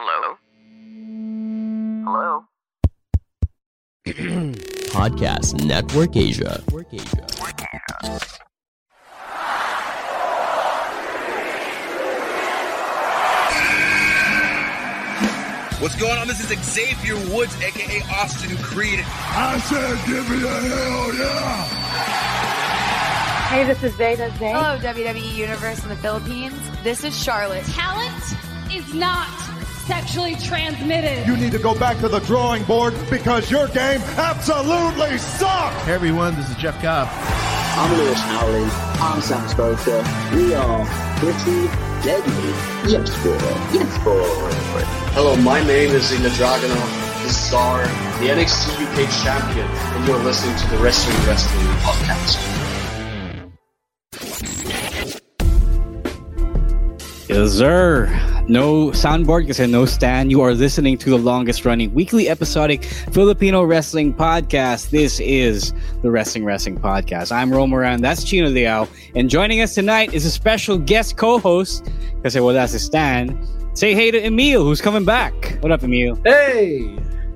Hello? Hello? Podcast Network Asia. What's going on? This is Xavier Woods, a.k.a. Austin Creed. I said give me the hell yeah! Hey, this is Zeta Zay. Hello, WWE Universe in the Philippines. This is Charlotte. Talent is not sexually transmitted. You need to go back to the drawing board because your game absolutely sucks! Hey everyone, this is Jeff Cobb. I'm Lewis Howley. I'm Sam Spoker. We are pretty deadly. Yes, boy. Yes, boy. Hello, my name is Ina Dragunov, the star, the NXT UK champion, and you're listening to the Wrestling Podcast. Yes, sir. No soundboard kasi no stand. You are listening to the longest-running weekly episodic Filipino wrestling podcast. This is the Wrestling Podcast. I'm Ro Moran. That's Chino Leao. And joining us tonight is a special guest co-host kasi wala si Stan. Say hey to Emil, who's coming back. What up, Emil? Hey!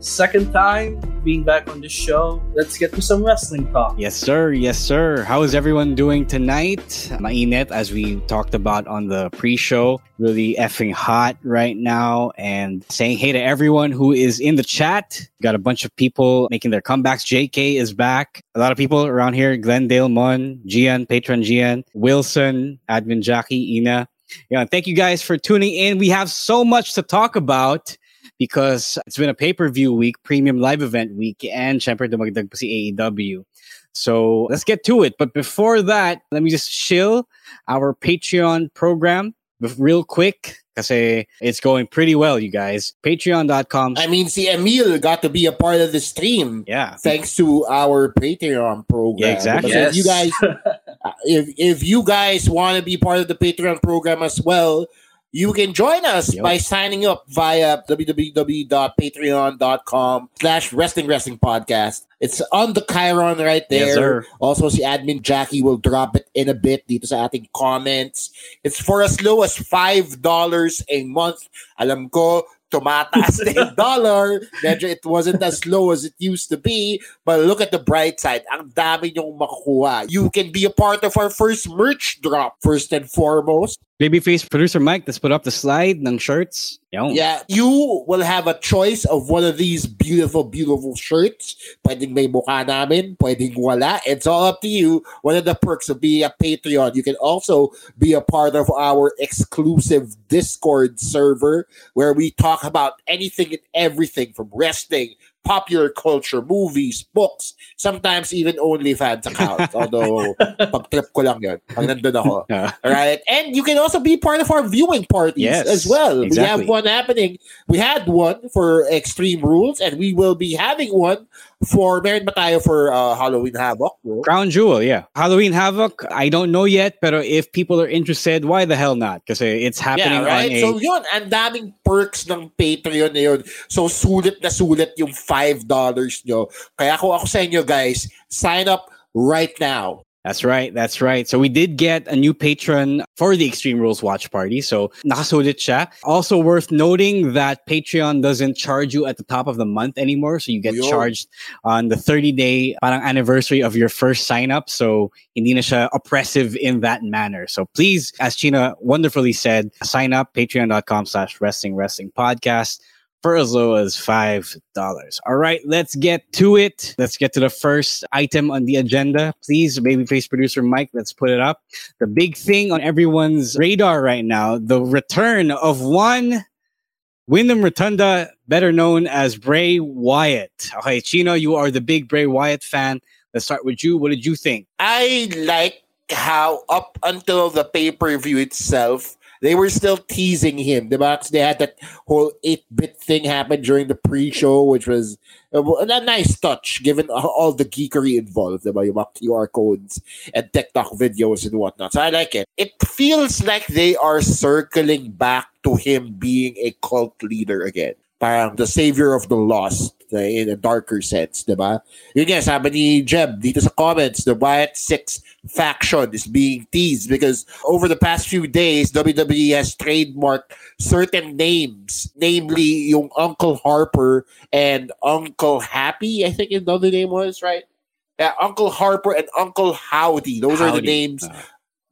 Second time being back on this show. Let's get to some wrestling talk. Yes, sir. Yes, sir. How is everyone doing tonight? Mainit, as we talked about on the pre-show. Really effing hot right now, and saying hey to everyone who is in the chat. Got a bunch of people making their comebacks. JK is back. A lot of people around here. Glendale Mon, Gian, Patron Gian, Wilson, Admin Jackie, Ina. Yeah, thank you guys for tuning in. We have so much to talk about because it's been a pay-per-view week, premium live event week, and syempre dumagdag pa si AEW. So let's get to it. But before that, let me just shill our Patreon program real quick. Kasi it's going pretty well, you guys. Patreon.com. I mean, see, Emil got to be a part of the stream. Yeah. Thanks to our Patreon program. Yeah, exactly. Yes. If you guys want to be part of the Patreon program as well, you can join us by signing up via www.patreon.com/wrestling podcast. It's on the Karrion right there. Yes, sir. Also, si Admin Jackie will drop it in a bit dito sa ating comments. It's for as low as $5 a month. Alam ko, tumataas na yung dollar. It wasn't as low as it used to be. But look at the bright side. Ang dami niyong makukuha. You can be a part of our first merch drop, first and foremost. Babyface producer Mike, let's put up the slide ng shirts. Yon. Yeah, you will have a choice of one of these beautiful, beautiful shirts. Pwedeng may mukha namin, pwedeng wala. It's all up to you. One of the perks of being a Patreon, you can also be a part of our exclusive Discord server where we talk about anything and everything from wrestling, popular culture, movies, books, sometimes even OnlyFans accounts. Although, pag-trip ko lang yun. Pag nandun ako. Alright? And you can also be part of our viewing parties as well. Exactly. We have one happening. We had one for Extreme Rules and we will be having one for meron ba tayo for Halloween Havoc? No? Crown Jewel, yeah. Halloween Havoc, I don't know yet, but if people are interested, why the hell not? Because it's happening right on a... So yun, ang daming perks ng Patreon na yun. So sulit yung $5 nyo. Kaya kung ako sa inyo guys, sign up right now. That's right. That's right. So we did get a new patron for the Extreme Rules watch party. So nakasulit siya. Also worth noting that Patreon doesn't charge you at the top of the month anymore. So you get charged on the 30-day parang anniversary of your first sign-up. So hindi na siya oppressive in that manner. So please, as China wonderfully said, sign up patreon.com/wrestling podcast. For as low as $5. All right, let's get to it. Let's get to the first item on the agenda. Please, Babyface producer Mike, let's put it up. The big thing on everyone's radar right now, the return of one Wyndham Rotunda, better known as Bray Wyatt. Okay, Chino, you are the big Bray Wyatt fan. Let's start with you. What did you think? I like how up until the pay-per-view itself, They were still teasing him, diba? Because they had that whole 8-bit thing happen during the pre-show, which was a nice touch, given all the geekery involved, diba? Yung mga QR codes and TikTok videos and whatnot. So I like it. It feels like they are circling back to him being a cult leader again. Parang the savior of the lost in a darker sense, diba? Yun nga, sabi ni Jeb dito sa comments, the Wyatt Six faction is being teased because over the past few days, WWE has trademarked certain names, namely yung Uncle Harper and Uncle Happy, I think his other name was, right? Yeah, Uncle Harper and Uncle Howdy. Those are the names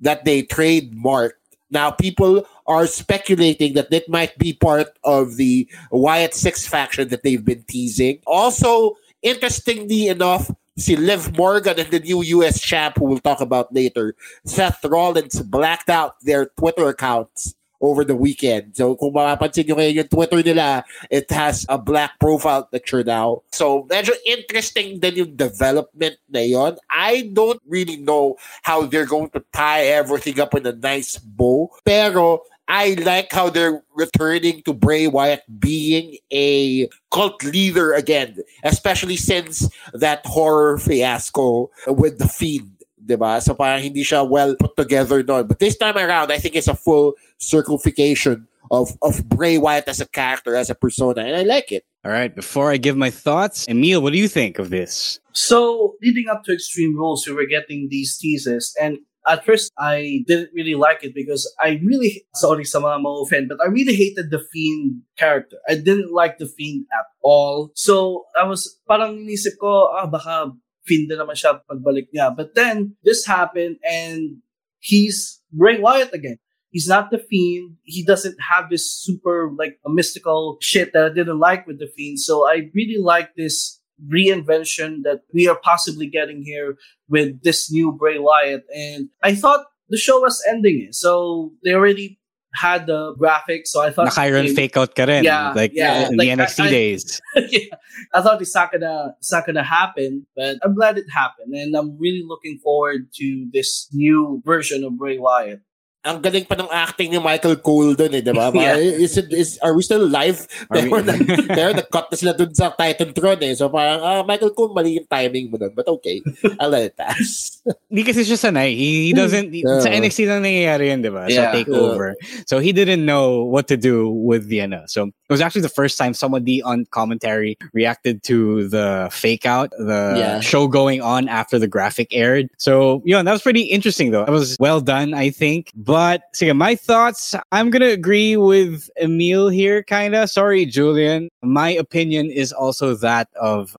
that they trademarked. Now, people are speculating that that might be part of the Wyatt Six faction that they've been teasing. Also, interestingly enough, see Liv Morgan and the new US champ, who we'll talk about later, Seth Rollins, blacked out their Twitter accounts over the weekend. So, kung mapapansin nyo ngayon yung Twitter nila, it has a black profile picture now. So, medyo interesting din yung development na yon. I don't really know how they're going to tie everything up in a nice bow. Pero, I like how they're returning to Bray Wyatt being a cult leader again. Especially since that horror fiasco with The Fiend. Diba? So parang hindi siya well put together noon. But this time around, I think it's a full circumfication of Bray Wyatt as a character, as a persona. And I like it. All right. Before I give my thoughts, Emil, what do you think of this? So leading up to Extreme Rules, we were getting these teases. And at first, I didn't really like it because I really hated the Fiend character. I didn't like the Fiend at all. So I was parang inisip ko, baka Fiend na naman siya pagbalik niya. But then, this happened and he's Bray Wyatt again. He's not the Fiend. He doesn't have this super, mystical shit that I didn't like with the Fiend. So I really like this reinvention that we are possibly getting here with this new Bray Wyatt. And I thought the show was ending it. So they already had the graphics, so I thought Nakairon fake out ka rin, the NXT days. Yeah, I thought it's not gonna happen, but I'm glad it happened, and I'm really looking forward to this new version of Bray Wyatt. Ang galing pa ng acting ni Michael Cole dun, diba? Yeah. Are we still live? Pero nag-cut na sila dun sa Titantron So parang, Michael Cole, mali yung timing mo dun. But okay, I'll let it pass. Hindi kasi siya sanay. He doesn't... Sa NXT na nangyayari yun, diba? Yeah. So takeover. So he didn't know what to do with Vienna. So it was actually the first time somebody on commentary reacted to the fake-out, the show going on after the graphic aired. So, that was pretty interesting though. It was well done, I think. But my thoughts, I'm going to agree with Emil here, kind of. Sorry, Julian. My opinion is also that of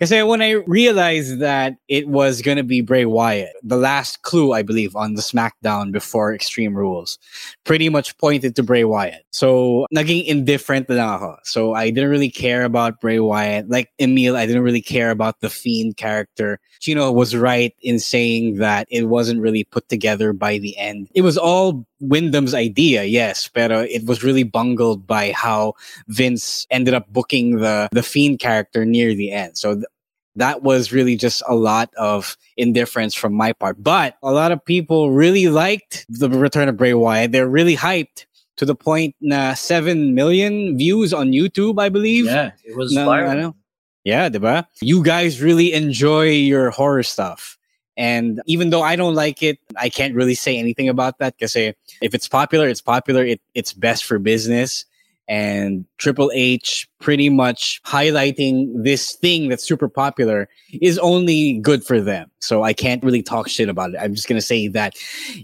Kasi when I realized that it was going to be Bray Wyatt, the last clue, I believe, on the SmackDown before Extreme Rules pretty much pointed to Bray Wyatt. So, naging indifferent na ako. So, I didn't really care about Bray Wyatt. Like Emil, I didn't really care about the Fiend character. Chino was right in saying that it wasn't really put together by the end. It was all Wyndham's idea, yes, pero it was really bungled by how Vince ended up booking the Fiend character near the end. So that was really just a lot of indifference from my part. But a lot of people really liked the return of Bray Wyatt. They're really hyped to the point na 7 million views on YouTube, I believe. Yeah, it was viral. Yeah, diba? You guys really enjoy your horror stuff. And even though I don't like it, I can't really say anything about that because if it's popular, it's popular. It's best for business. And Triple H pretty much highlighting this thing that's super popular is only good for them. So I can't really talk shit about it. I'm just going to say that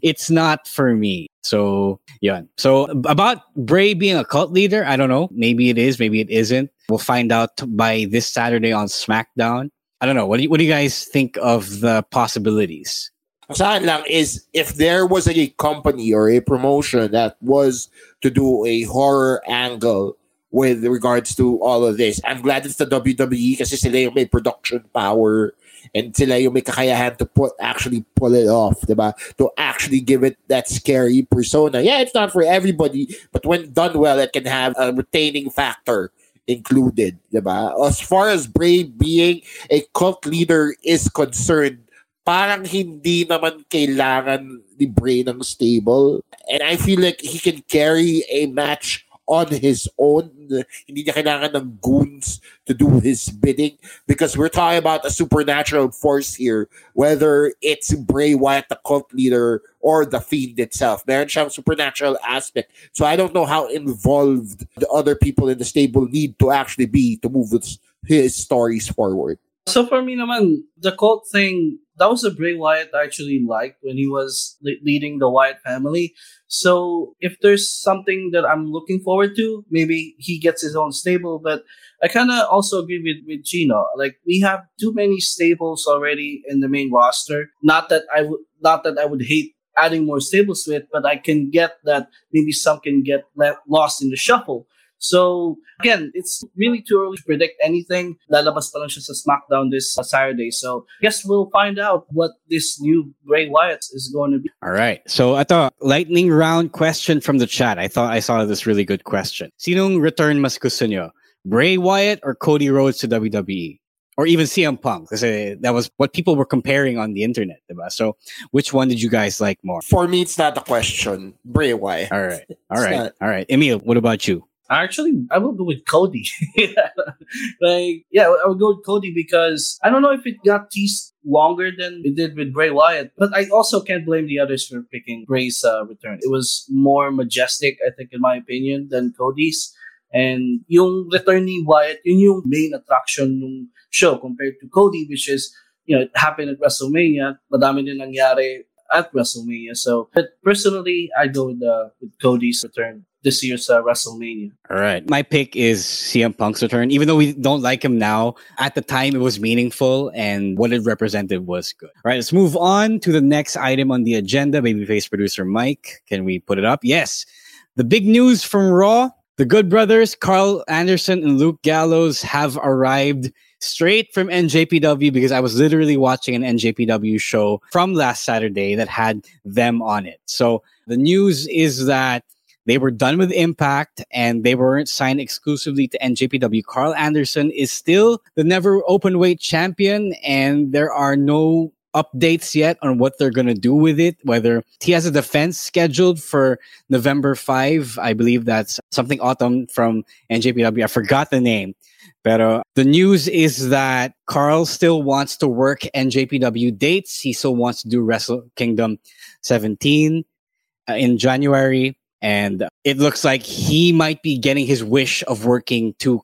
it's not for me. So, yeah. So about Bray being a cult leader, I don't know. Maybe it is, maybe it isn't. We'll find out by this Saturday on SmackDown. I don't know. What do you guys think of the possibilities? Sa akin lang is if there was a company or a promotion that was to do a horror angle with regards to all of this, I'm glad it's the WWE kasi sila yung may production power and sila yung may kakayahan to pull it off, diba? To actually give it that scary persona. Yeah, it's not for everybody, but when done well, it can have a retaining factor included, diba? As far as Bray being a cult leader is concerned, parang hindi naman kailangan ni Bray ng stable. And I feel like he can carry a match on his own. Hindi niya kailangan ng goons to do his bidding because we're talking about a supernatural force here, whether it's Bray Wyatt, the cult leader, or the Fiend itself. Meron siyang supernatural aspect. So I don't know how involved the other people in the stable need to actually be to move his stories forward. So for me naman, the cult thing, that was a Bray Wyatt I actually liked when he was leading the Wyatt family. So if there's something that I'm looking forward to, maybe he gets his own stable. But I kind of also agree with Gino. Like, we have too many stables already in the main roster. Not that I would hate adding more stables to it, but I can get that maybe some can get lost in the shuffle. So, again, it's really too early to predict anything. Lalabas pa lang siya sa SmackDown this Saturday. So, I guess we'll find out what this new Bray Wyatt is going to be. All right. So, ito, lightning round question from the chat. I thought I saw this really good question. Sinong return mas gusto nyo? Bray Wyatt or Cody Rhodes to WWE? Or even CM Punk? Because that was what people were comparing on the internet, diba? So, which one did you guys like more? For me, it's not a question. Bray Wyatt. All right. All right. Emil, what about you? Actually, I will go with Cody. I will go with Cody because I don't know if it got teased longer than it did with Bray Wyatt, but I also can't blame the others for picking Bray's return. It was more majestic, I think, in my opinion, than Cody's. And yung return ni Wyatt, yun yung main attraction ng show compared to Cody, which is, you know, it happened at WrestleMania. Madami din nangyari at WrestleMania. So, but personally, I go with Cody's return this year's WrestleMania. All right. My pick is CM Punk's return. Even though we don't like him now, at the time it was meaningful and what it represented was good. All right, let's move on to the next item on the agenda. Babyface producer Mike, can we put it up? Yes. The big news from Raw, the Good Brothers, Carl Anderson and Luke Gallows have arrived straight from NJPW because I was literally watching an NJPW show from last Saturday that had them on it. So the news is that they were done with Impact and they weren't signed exclusively to NJPW. Carl Anderson is still the never openweight champion and there are no updates yet on what they're going to do with it, whether he has a defense scheduled for November 5. I believe that's something Autumn from NJPW. I forgot the name. But the news is that Carl still wants to work NJPW dates. He still wants to do Wrestle Kingdom 17 in January. And it looks like he might be getting his wish of working two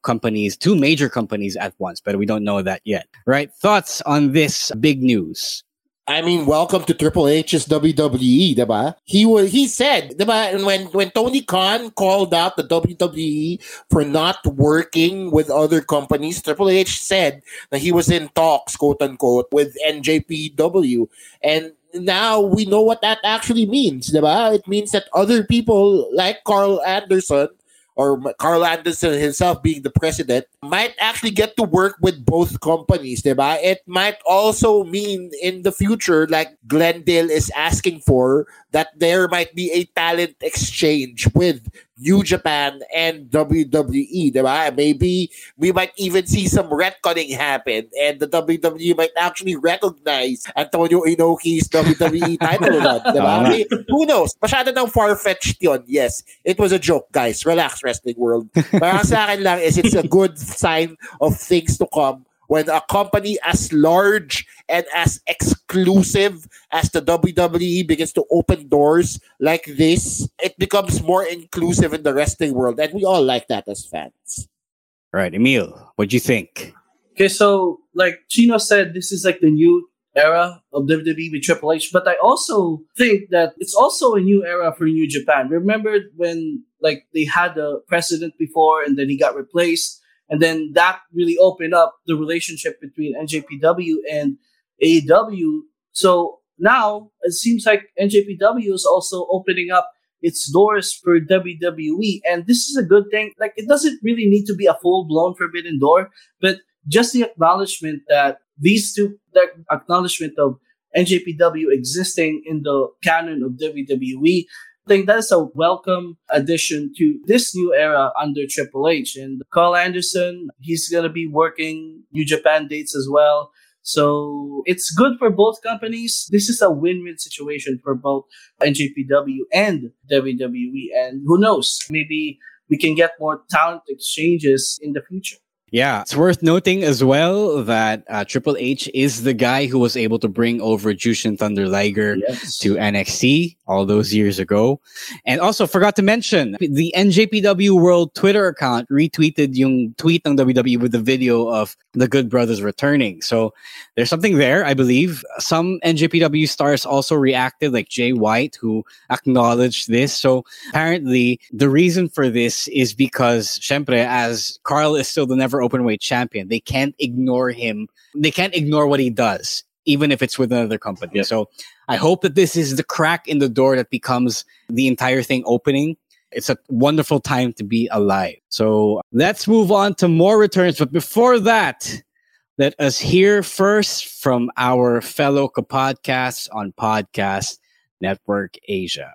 major companies at once, but we don't know that yet. Right? Thoughts on this big news? I mean, welcome to Triple H's WWE, diba? He said, diba? And when Tony Khan called out the WWE for not working with other companies, Triple H said that he was in talks, quote unquote, with NJPW. And now we know what that actually means, diba? It means that other people like Carl Anderson, or Carl Anderson himself being the president, might actually get to work with both companies, diba? It might also mean in the future, like Glendale is asking for, that there might be a talent exchange with New Japan and WWE, diba? Maybe we might even see some retconning happen and the WWE might actually recognize Antonio Inoki's WWE title or not, diba? Okay, who knows? Masyado ng far-fetched yun. Yes, it was a joke, guys. Relax, wrestling world. Para sa akin lang is it's a good sign of things to come when a company as large and as exclusive as the WWE begins to open doors like this, it becomes more inclusive in the wrestling world. And we all like that as fans. All right, Emil, what do you think? Okay, so like Gino said, this is like the new era of WWE with Triple H. But I also think that it's also a new era for New Japan. Remember when like they had a president before and then he got replaced? And then that really opened up the relationship between NJPW and AEW. So now it seems like NJPW is also opening up its doors for WWE. And this is a good thing. Like, it doesn't really need to be a full-blown forbidden door, but just the acknowledgement that the acknowledgement of NJPW existing in the canon of WWE, I think that is a welcome addition to this new era under Triple H. And Carl Anderson, he's going to be working New Japan dates as well. So it's good for both companies. This is a win-win situation for both NJPW and WWE. And who knows, maybe we can get more talent exchanges in the future. Yeah, it's worth noting as well that Triple H is the guy who was able to bring over Jushin Thunder Liger to NXT all those years ago. And also forgot to mention, the NJPW World Twitter account retweeted yung tweet ng WWE with the video of the Good Brothers returning. So there's something there, I believe. Some NJPW stars also reacted, like Jay White, who acknowledged this. So apparently the reason for this is because, syempre, as Carl is still the never openweight champion, they can't ignore him. They can't ignore what he does, even if it's with another company. Yep. So I hope that this is the crack in the door that becomes the entire thing opening. It's a wonderful time to be alive. So let's move on to more returns. But before that, let us hear first from our fellow kapodcasts on Podcast Network Asia.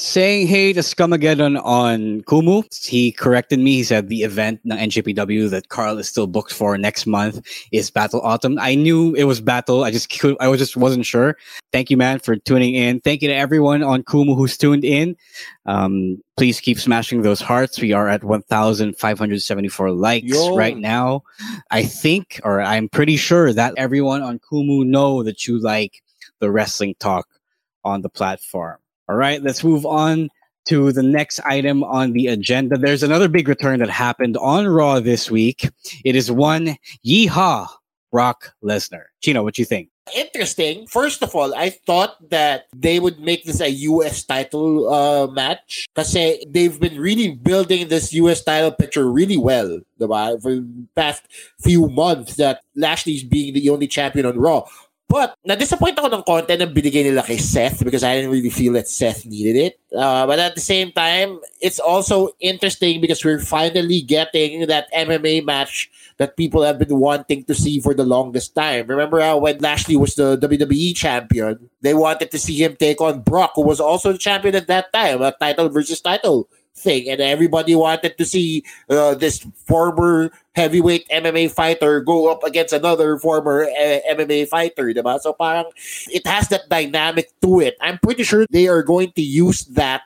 Saying hey to Scamageddon on Kumu, he corrected me. He said the event ng NJPW that Carl is still booked for next month is Battle Autumn. I knew it was Battle. I just wasn't sure. Thank you, man, for tuning in. Thank you to everyone on Kumu who's tuned in. Please keep smashing those hearts. We are at 1,574 likes right now. I think, or I'm pretty sure that everyone on Kumu know that you like the wrestling talk on the platform. All right, let's move on to the next item on the agenda. There's another big return that happened on Raw this week. It is one Yeehaw Brock Lesnar. Chino, what do you think? Interesting. First of all, I thought that they would make this a US title match kasi they've been really building this US title picture really well, diba? For the past few months that Lashley's being the only champion on Raw. But na-disappoint ako ng content na binigay nila kay Seth because I didn't really feel that Seth needed it. But at the same time, it's also interesting because we're finally getting that MMA match that people have been wanting to see for the longest time. Remember how when Lashley was the WWE champion, they wanted to see him take on Brock, who was also the champion at that time, a title versus title thing. And everybody wanted to see this former heavyweight MMA fighter go up against another former MMA fighter, diba? So parang it has that dynamic to it. I'm pretty sure they are going to use that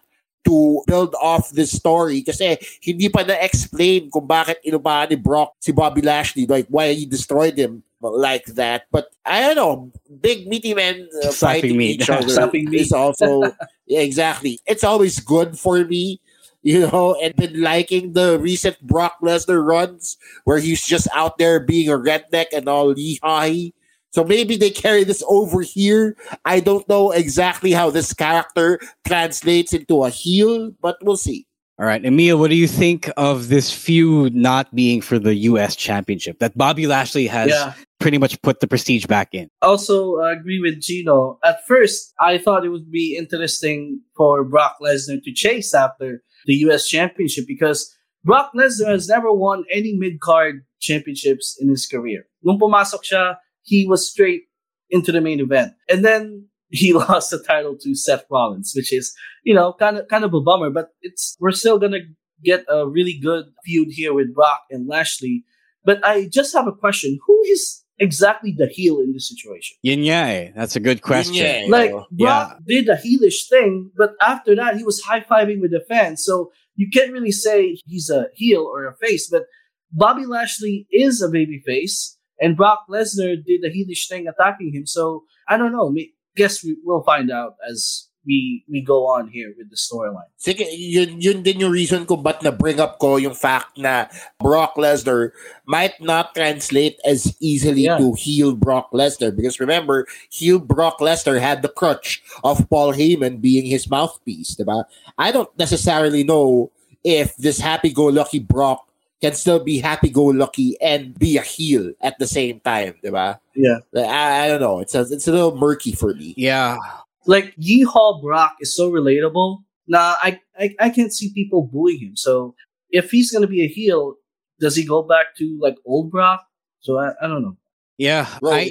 to build off this story kasi hindi pa na-explain kung bakit inubahan ni Brock si Bobby Lashley, like why he destroyed him like that. But I don't know, big meaty men fighting each other is also yeah, exactly. It's always good for me. You know, and been liking the recent Brock Lesnar runs where he's just out there being a redneck and all yee-haw-y. So maybe they carry this over here. I don't know exactly how this character translates into a heel, but we'll see. All right, Emil, what do you think of this feud not being for the U.S. Championship that Bobby Lashley has pretty much put the prestige back in? Also, I agree with Gino. At first, I thought it would be interesting for Brock Lesnar to chase after the U.S. Championship because Brock Lesnar has never won any mid-card championships in his career. Nung pumasok siya, he was straight into the main event. And then he lost the title to Seth Rollins, which is, you know, kind of a bummer. But we're still going to get a really good feud here with Brock and Lashley. But I just have a question. Who is exactly the heel in this situation? Yin-Yang. That's a good question. Like, Brock did a heelish thing, but after that, he was high-fiving with the fans. So you can't really say he's a heel or a face, but Bobby Lashley is a babyface, and Brock Lesnar did a heelish thing attacking him. So I don't know. I guess we'll find out as we go on here with the storyline. Sige, yun din yung reason ko ba't na-bring up ko yung fact na Brock Lesnar might not translate as easily to heel Brock Lesnar, because remember, heel Brock Lesnar had the crutch of Paul Heyman being his mouthpiece, diba? I don't necessarily know if this happy-go-lucky Brock can still be happy-go-lucky and be a heel at the same time, diba? Yeah. I don't know. It's a little murky for me. Yeah. Like, Yeehaw Brock is so relatable. Nah, I can't see people booing him. So if he's going to be a heel, does he go back to like old Brock? So I don't know. Yeah. I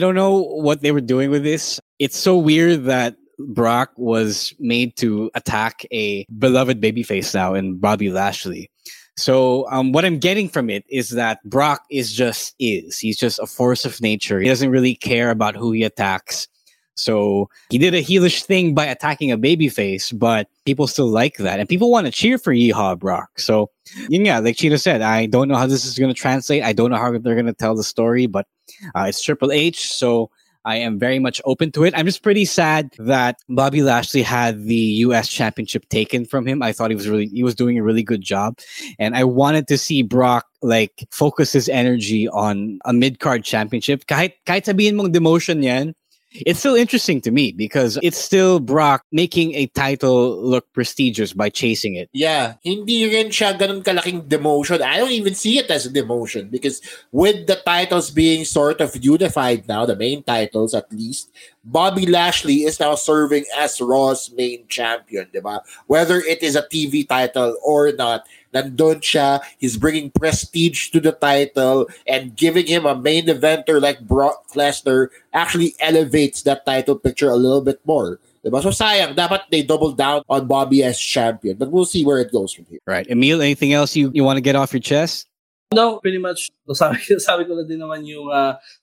don't know what they were doing with this. It's so weird that Brock was made to attack a beloved babyface now in Bobby Lashley. So what I'm getting from it is that Brock is. He's just a force of nature. He doesn't really care about who he attacks. So he did a heelish thing by attacking a babyface, but people still like that. And people want to cheer for Yeehaw Brock. So like Chino said, I don't know how this is going to translate. I don't know how they're going to tell the story, but it's Triple H. So I am very much open to it. I'm just pretty sad that Bobby Lashley had the U.S. Championship taken from him. I thought he was doing a really good job. And I wanted to see Brock like focus his energy on a mid-card championship. Kahit sabihin mong demotion yan, it's still interesting to me because it's still Brock making a title look prestigious by chasing it. Yeah, hindi rin siya ganun kalaking demotion. I don't even see it as a demotion because with the titles being sort of unified now, the main titles at least, Bobby Lashley is now serving as Raw's main champion, diba? Whether it is a TV title or not, nandun siya, he's bringing prestige to the title, and giving him a main eventer like Brock Lesnar actually elevates that title picture a little bit more. Diba? So sayang, dapat they double down on Bobby as champion, but we'll see where it goes from here. Right. Emil, anything else you want to get off your chest? No, pretty much. Sabi ko na din naman yung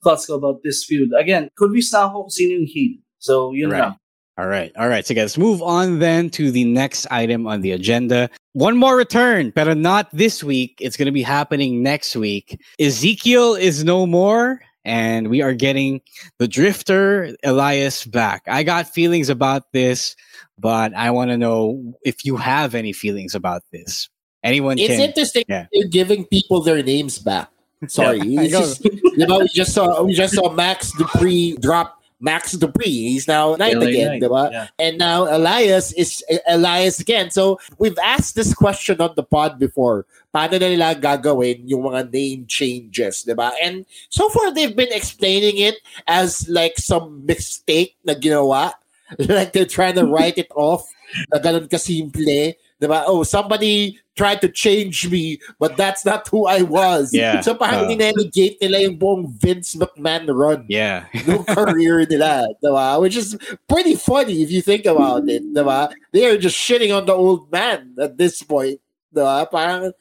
thoughts ko about this feud. Again, could we start kung sino yung heel? So, yun na. All right. So, guys, move on then to the next item on the agenda. One more return, but not this week. It's going to be happening next week. Ezekiel is no more, and we are getting the Drifter Elias back. I got feelings about this, but I want to know if you have any feelings about this. It's interesting they're giving people their names back. Sorry. We just saw Max Dupree drop Max Dupree. He's now Knight again, right? Yeah. And now Elias is Elias again. So we've asked this question on the pod before. Paano na nila gagawin yung mga name changes, diba? And so far they've been explaining it as like some mistake na ginawa. Like they're trying to write it off. Na ganun kasimple. Diba? Oh, somebody tried to change me, but that's not who I was. Yeah. So parang ninegate nila yung buong Vince McMahon run. Yeah. No career nila, diba? Which is pretty funny if you think about it, diba? They are just shitting on the old man at this point, diba? Parang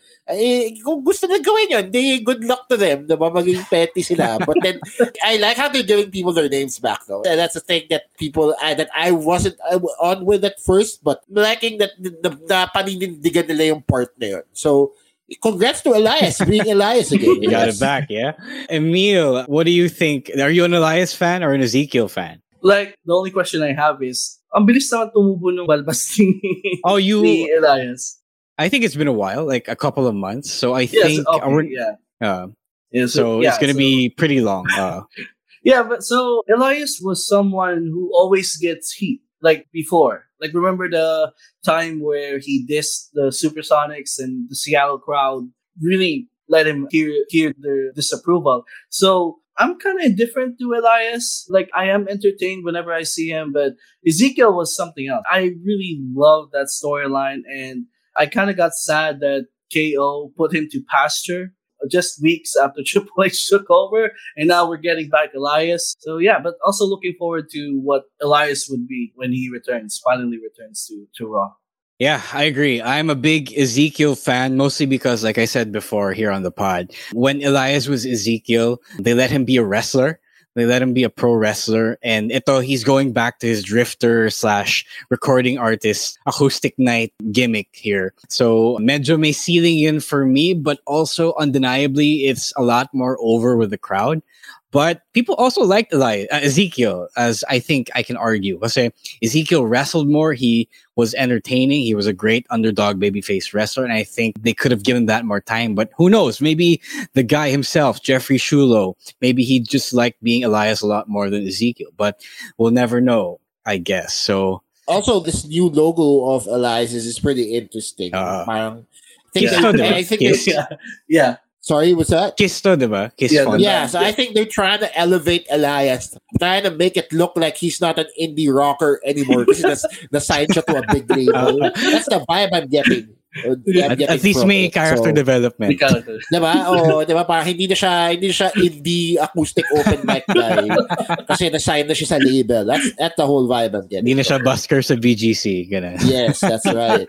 kung gusto na gawin yun, good luck to them, diba? Maging petty sila. But then I like how they're giving people their names back, though. And that's the thing that people that I wasn't on with at first, but liking that na paninindigan nila yung part na yun. So congrats to Elias being Elias again. You got it back, yeah. Emil, what do you think? Are you an Elias fan or an Ezekiel fan? Like, the only question I have is, ang bilis naman tumubo ng balbas ni Elias. I think it's been a while, like a couple of months. So I think it's going to be pretty long. Yeah, but so Elias was someone who always gets heat, like before. Like, remember the time where he dissed the Supersonics and the Seattle crowd really let him hear their disapproval. So I'm kind of indifferent to Elias. Like, I am entertained whenever I see him, but Ezekiel was something else. I really love that storyline, and I kind of got sad that KO put him to pasture just weeks after Triple H took over, and now we're getting back Elias. So yeah, but also looking forward to what Elias would be when he finally returns to Raw. Yeah, I agree. I'm a big Ezekiel fan, mostly because, like I said before here on the pod, when Elias was Ezekiel, they let him be a wrestler. They let him be a pro wrestler. And ito, he's going back to his drifter / recording artist acoustic night gimmick here. So medyo may ceiling in for me, but also undeniably, it's a lot more over with the crowd. But people also liked Ezekiel, as I think I can argue. Kasi Ezekiel wrestled more. He was entertaining. He was a great underdog babyface wrestler. And I think they could have given that more time. But who knows? Maybe the guy himself, Jeffrey Shulo, maybe he just liked being Elias a lot more than Ezekiel. But we'll never know, I guess. So also, this new logo of Elias is pretty interesting. I think Sorry, what's that? Kisto, diba? Kisto. Yeah, so I think they're trying to elevate Elias, trying to make it look like he's not an indie rocker anymore. Because the side shot to a big label. That's the vibe I'm getting. At least may character development. Diba? Oh, diba? Parang hindi na siya indie acoustic open mic guy. Kasi na-sign na siya sa label. That's the whole vibe I'm getting. Hindi na siya busker sa BGC. Ganun. Yes, that's right.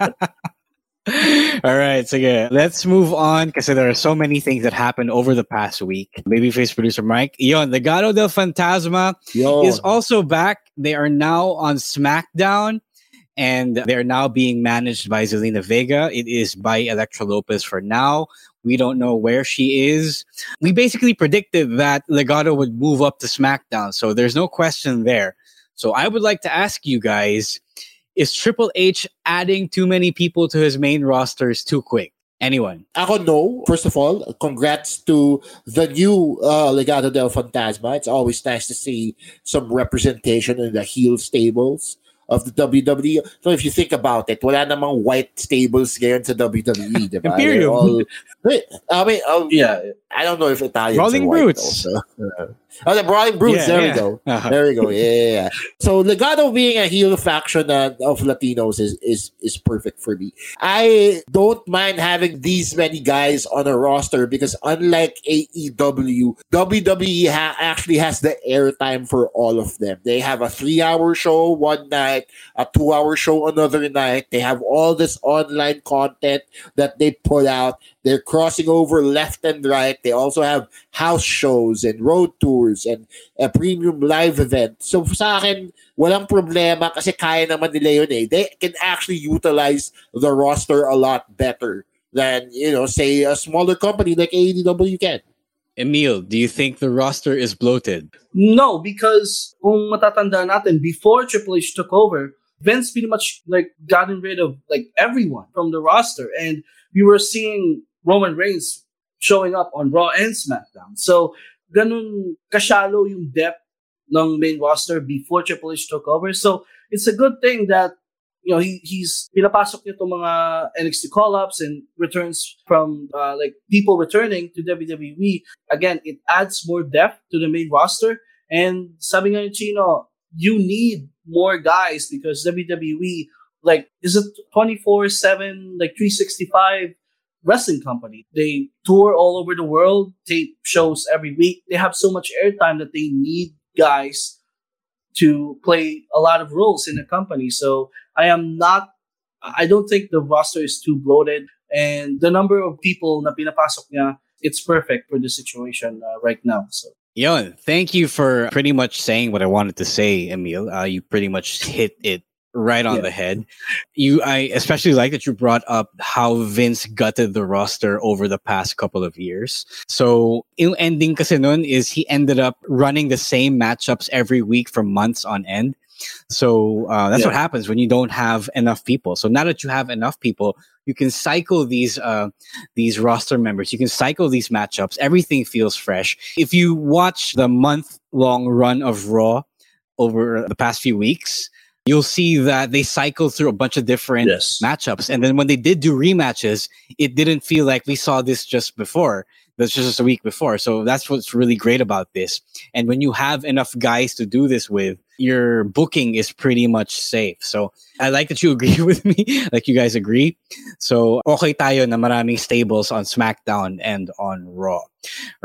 All right, so yeah, let's move on because there are so many things that happened over the past week. Babyface producer Mike, Yon Legado del Fantasma is also back. They are now on SmackDown, and they're now being managed by Zelina Vega. It is by Electra Lopez for now. We don't know where she is. We basically predicted that Legado would move up to SmackDown, so there's no question there. So I would like to ask you guys, is Triple H adding too many people to his main rosters too quick? Anyone? Ako, no. First of all, congrats to the new Legado del Fantasma. It's always nice to see some representation in the heel stables of the WWE. So if you think about it, wala namang white stables ngayon sa WWE, diba? Imperium. All, I don't know if Italians Brawling are white Brutes. Also. The Brawling Brutes, there we go. Uh-huh. There we go, yeah. So Legado being a heel faction of Latinos is perfect for me. I don't mind having these many guys on a roster because unlike AEW, WWE actually has the airtime for all of them. They have a 3-hour show one night, a 2-hour show another night. They have all this online content that they put out. They're crossing over left and right. They also have house shows and road tours and a premium live event. So sa akin, walang problema kasi kaya naman nila yun eh. They can actually utilize the roster a lot better than, say a smaller company like AEW can. Emil, do you think the roster is bloated? No, because kung matatandaan natin, before Triple H took over, Vince pretty much gotten rid of everyone from the roster, and we were seeing Roman Reigns showing up on Raw and SmackDown. So ganun kashallow yung depth ng main roster before Triple H took over. So it's a good thing that he's pinapasok niya itong mga NXT call-ups and returns from people returning to WWE. Again, it adds more depth to the main roster. And sabi nga ni Chino, you need more guys because WWE is a 24/7 365 wrestling company. They tour all over the world, tape shows every week. They have so much airtime that they need guys to play a lot of roles in the company. So I don't think the roster is too bloated, and the number of people na pinapasok niya, it's perfect for the situation right now. So Yon, thank you for pretty much saying what I wanted to say, Emil. You pretty much hit it right on the head. I especially like that you brought up how Vince gutted the roster over the past couple of years. So, yung ending kasi nun is he ended up running the same matchups every week for months on end. So that's what happens when you don't have enough people. So now that you have enough people, you can cycle these roster members. You can cycle these matchups. Everything feels fresh. If you watch the month-long run of Raw over the past few weeks, you'll see that they cycled through a bunch of different matchups. And then when they did do rematches, it didn't feel like we saw this just before. That's just a week before. So that's what's really great about this. And when you have enough guys to do this with, your booking is pretty much safe. So I like that you agree with me, you guys agree. So okay tayo na maraming stables on SmackDown and on Raw. All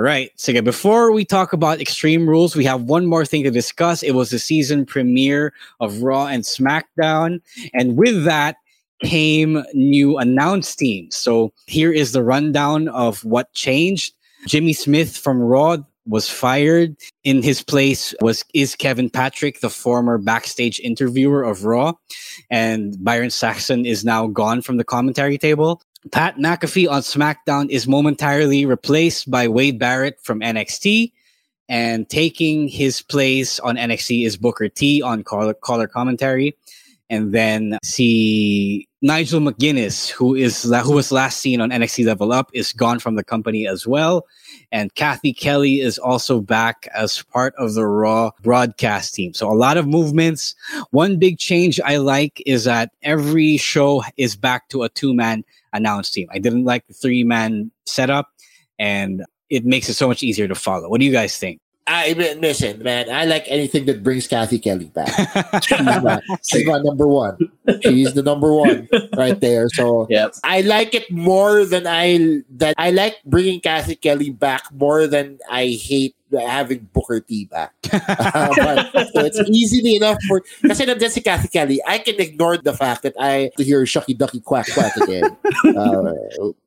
right. So before we talk about Extreme Rules, we have one more thing to discuss. It was the season premiere of Raw and SmackDown. And with that, came new announced teams. So here is the rundown of what changed. Jimmy Smith from Raw was fired. In his place is Kevin Patrick, the former backstage interviewer of Raw. And Byron Saxton is now gone from the commentary table. Pat McAfee on SmackDown is momentarily replaced by Wade Barrett from NXT. And taking his place on NXT is Booker T on caller commentary. And then see Nigel McGuinness, who was last seen on NXT Level Up, is gone from the company as well. And Kathy Kelly is also back as part of the Raw broadcast team. So a lot of movements. One big change I like is that every show is back to a two-man announced team. I didn't like the three-man setup, and it makes it so much easier to follow. What do you guys think? I mean, listen, man, I like anything that brings Kathy Kelly back. She's my number one. She's the number one right there. So yep. I like it more than I like bringing Kathy Kelly back more than I hate having Booker T back. But, so it's easy enough for... Kasi nandiyan si Kathy Kelly, I can ignore the fact that I hear shucky ducky quack quack again.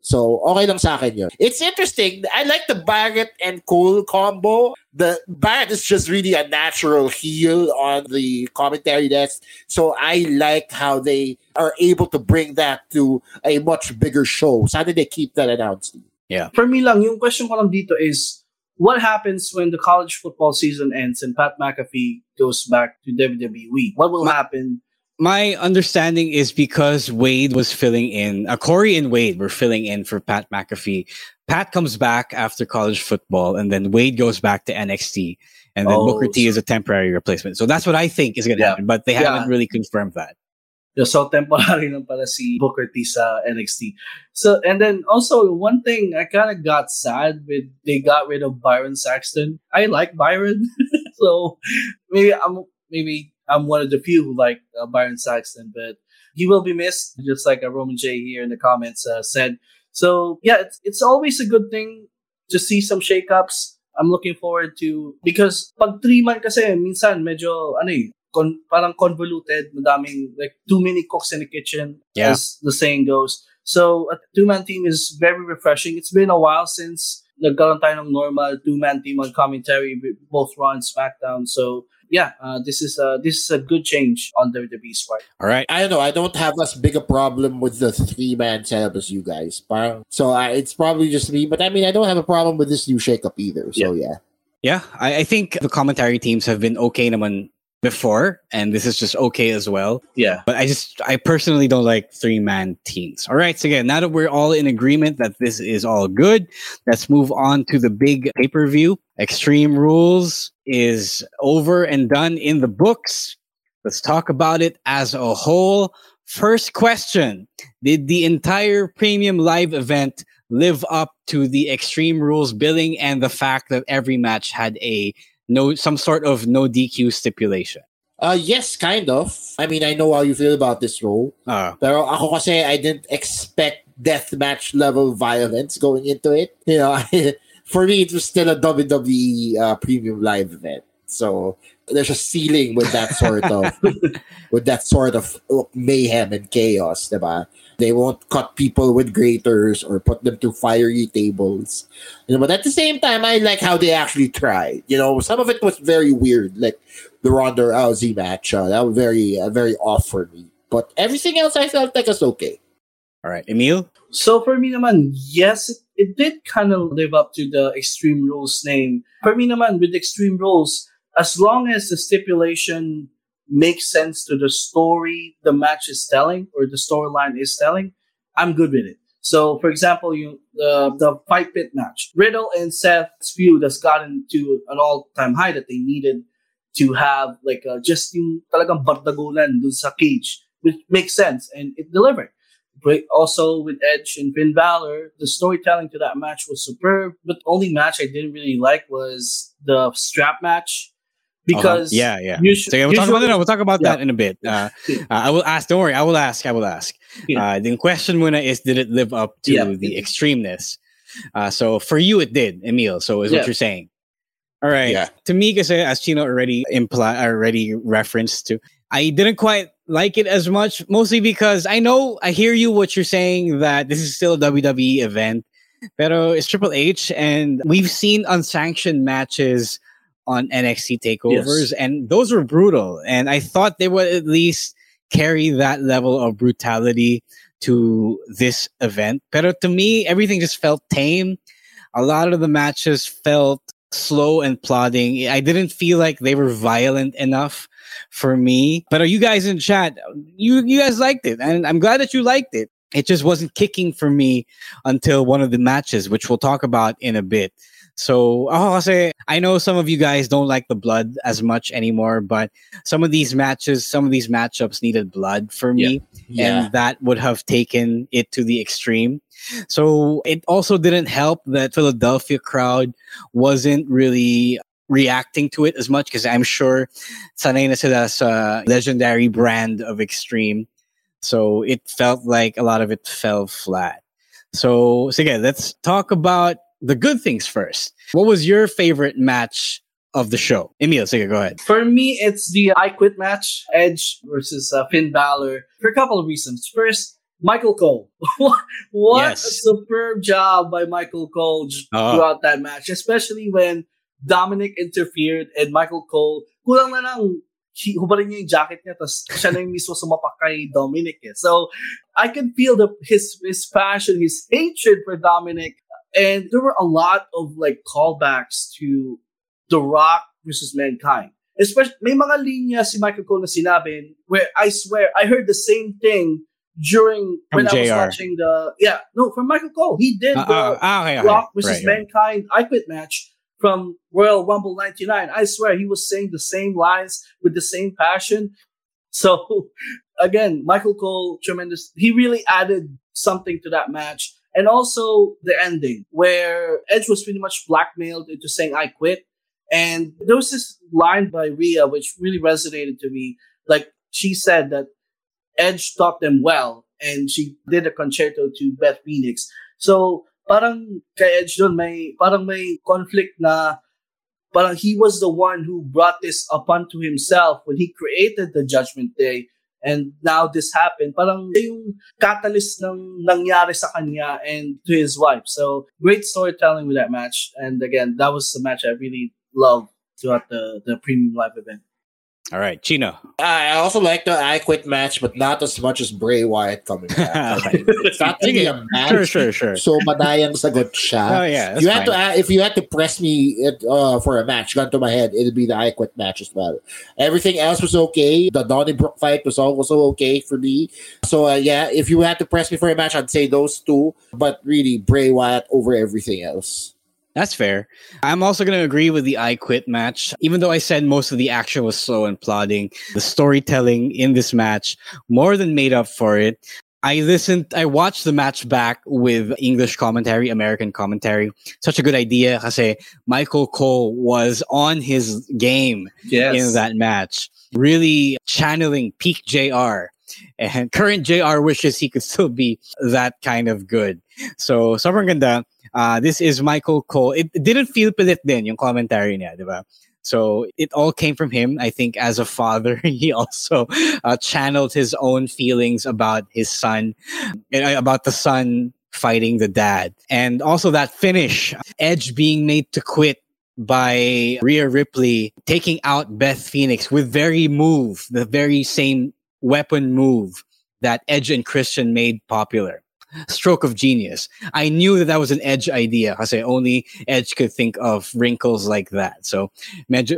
So okay lang sa akin yun. It's interesting. I like the Barrett and Cole combo. The Barrett is just really a natural heel on the commentary desk. So I like how they are able to bring that to a much bigger show. So how did they keep that announced? Yeah. For me lang, yung question ko lang dito is, what happens when the college football season ends and Pat McAfee goes back to WWE? What will happen? My understanding is because Wade was filling in, Corey and Wade were filling in for Pat McAfee. Pat comes back after college football, and then Wade goes back to NXT, and then Booker T is a temporary replacement. So that's what I think is going to happen, but they haven't really confirmed that. So temporary lang pala si Booker T sa NXT. So, and then also one thing I kind of got sad with, they got rid of Byron Saxton. I like Byron. So maybe I'm one of the few who like Byron Saxton, but he will be missed, just like Roman J here in the comments said. So yeah, it's always a good thing to see some shakeups. I'm looking forward to, because pag 3 months kasi minsan medyo parang convoluted, madaming, like too many cooks in the kitchen, as the saying goes. So a two-man team is very refreshing. It's been a while since nagkaroon tayo ng normal two-man team on commentary, both Raw and SmackDown. So yeah, this is a good change on WWE's part. All right, I don't know. I don't have as big a problem with the three-man setup as you guys. So it's probably just me, but I mean, I don't have a problem with this new shakeup either. So yeah, I think the commentary teams have been okay naman before, and this is just okay as well. Yeah. But I personally don't like three-man teams. All right. So again, now that we're all in agreement that this is all good, let's move on to the big pay-per-view. Extreme Rules is over and done in the books. Let's talk about it as a whole. First question. Did the entire Premium Live event live up to the Extreme Rules billing and the fact that every match had some sort of no DQ stipulation? Yes, kind of. I mean, I know how you feel about this role. Pero ako kasi, I didn't expect deathmatch level violence going into it. You know, for me, it was still a WWE Premium Live event. So there's a ceiling with that sort of mayhem and chaos, diba? They won't cut people with graters or put them through fiery tables. You know, but at the same time, I like how they actually tried. You know, some of it was very weird, like the Ronda Rousey match. That was very, very off for me. But everything else I felt like was okay. All right, Emil? So for me naman, yes, it did kind of live up to the Extreme Rules name. For me naman, with Extreme Rules, as long as the stipulation makes sense to the story the match is telling or the storyline is telling, I'm good with it. So, for example, the Fight Pit match. Riddle and Seth's feud has gotten to an all-time high that they needed to have like just yung talagang bardagulan dun sa cage, which makes sense, and it delivered. But also with Edge and Finn Balor, the storytelling to that match was superb. But the only match I didn't really like was the strap match. Because we'll talk about that in a bit. I will ask. Don't worry. I will ask. Yeah. The question, Muna, is did it live up to the extremeness? So for you, it did, Emil. So is what you're saying. All right. Yeah. To me, kasi, as Chino already referenced to, I didn't quite like it as much, mostly because I know, I hear you what you're saying, that this is still a WWE event, pero it's Triple H, and we've seen unsanctioned matches on NXT takeovers, yes, and those were brutal, and I thought they would at least carry that level of brutality to this event. Pero to me, everything just felt tame. A lot of the matches felt slow and plodding. I didn't feel like they were violent enough for me. But are you guys in chat? You guys liked it, and I'm glad that you liked it. It just wasn't kicking for me until one of the matches, which we'll talk about in a bit. So I'll say, I know some of you guys don't like the blood as much anymore, but some of these matches, some of these matchups needed blood for me, and that would have taken it to the extreme. So it also didn't help that Philadelphia crowd wasn't really reacting to it as much, because I'm sure sanay na sila sa legendary brand of Extreme. So it felt like a lot of it fell flat. So again, let's talk about the good things first. What was your favorite match of the show? Emil, so go ahead. For me, it's the I Quit match, Edge versus Finn Balor, for a couple of reasons. First, Michael Cole. What a superb job by Michael Cole throughout that match, especially when Dominic interfered and Michael Cole, kulang na lang, hubarin niya yung jacket niya, tapos siya na yung mismo sumapak kay Dominic. So, I can feel his passion, his hatred for Dominic. And there were a lot of like callbacks to The Rock versus Mankind. Especially, may mga linya si Michael Cole na sinabi where I swear I heard the same thing during when JR. I was watching from Michael Cole. He did the Rock versus Mankind I Quit match from Royal Rumble 99. I swear he was saying the same lines with the same passion. So again, Michael Cole, tremendous. He really added something to that match. And also the ending, where Edge was pretty much blackmailed into saying, I quit. And there was this line by Rhea, which really resonated to me. Like, she said that Edge taught them well, and she did a concerto to Beth Phoenix. So, parang kay Edge dun, may conflict na, parang he was the one who brought this upon to himself when he created the Judgment Day. And now this happened. Parang yung catalyst ng nangyari sa kanya and to his wife. So great storytelling with that match. And again, that was the match I really loved throughout the premium live event. All right, Chino. I also like the I Quit match, but not as much as Bray Wyatt coming back. It's not really a match. Sure. So madayang sagot siya. Oh yeah, you had to, if you had to press me for a match, gun to my head, it'd be the I Quit match as well. Everything else was okay. The Donnybrook fight was also okay for me. So if you had to press me for a match, I'd say those two. But really, Bray Wyatt over everything else. That's fair. I'm also going to agree with the I Quit match. Even though I said most of the action was slow and plodding, the storytelling in this match more than made up for it. I watched the match back with English commentary, American commentary. Such a good idea, kasi Michael Cole was on his game in that match. Really channeling peak JR. And current JR wishes he could still be that kind of good. So, sobrang ganda. This is Michael Cole. It didn't feel pilit din yung commentary niya, diba? So it all came from him. I think as a father, he also channeled his own feelings about his son, about the son fighting the dad. And also that finish, Edge being made to quit by Rhea Ripley, taking out Beth Phoenix with the very same weapon move that Edge and Christian made popular. Stroke of genius. I knew that was an Edge idea. I say only Edge could think of wrinkles like that. So,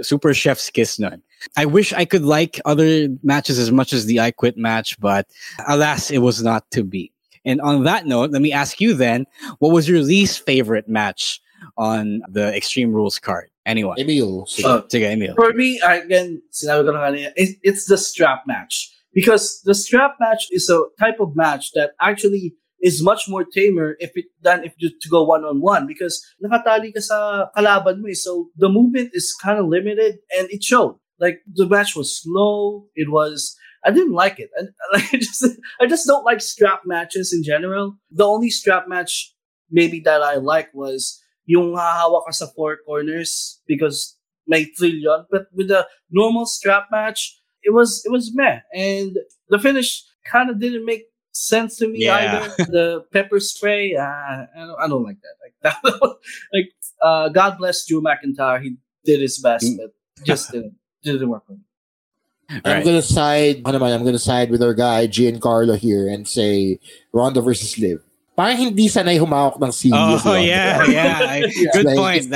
super chef's kiss nun. I wish I could like other matches as much as the I Quit match, but alas, it was not to be. And on that note, let me ask you then, what was your least favorite match on the Extreme Rules card? Anyone? Emil. Emil. For me, again, it's the strap match. Because the strap match is a type of match that actually is much more tamer if you go one-on-one, because nakatali ka sa kalaban mo, so the movement is kind of limited, and it showed. Like, the match was slow. I didn't like it. I just don't like strap matches in general. The only strap match maybe that I like was yung hahawak ka sa four corners because may thrill yun. But with a normal strap match, It was meh. And the finish kind of didn't make sense to me either. The pepper spray, I don't like that. God bless Drew McIntyre. He did his best, but just didn't work for me. I'm gonna side with our guy Giancarlo here and say Ronda versus Liv. Parang hindi sanay humawak ng serious. Oh yeah, yeah. Good point.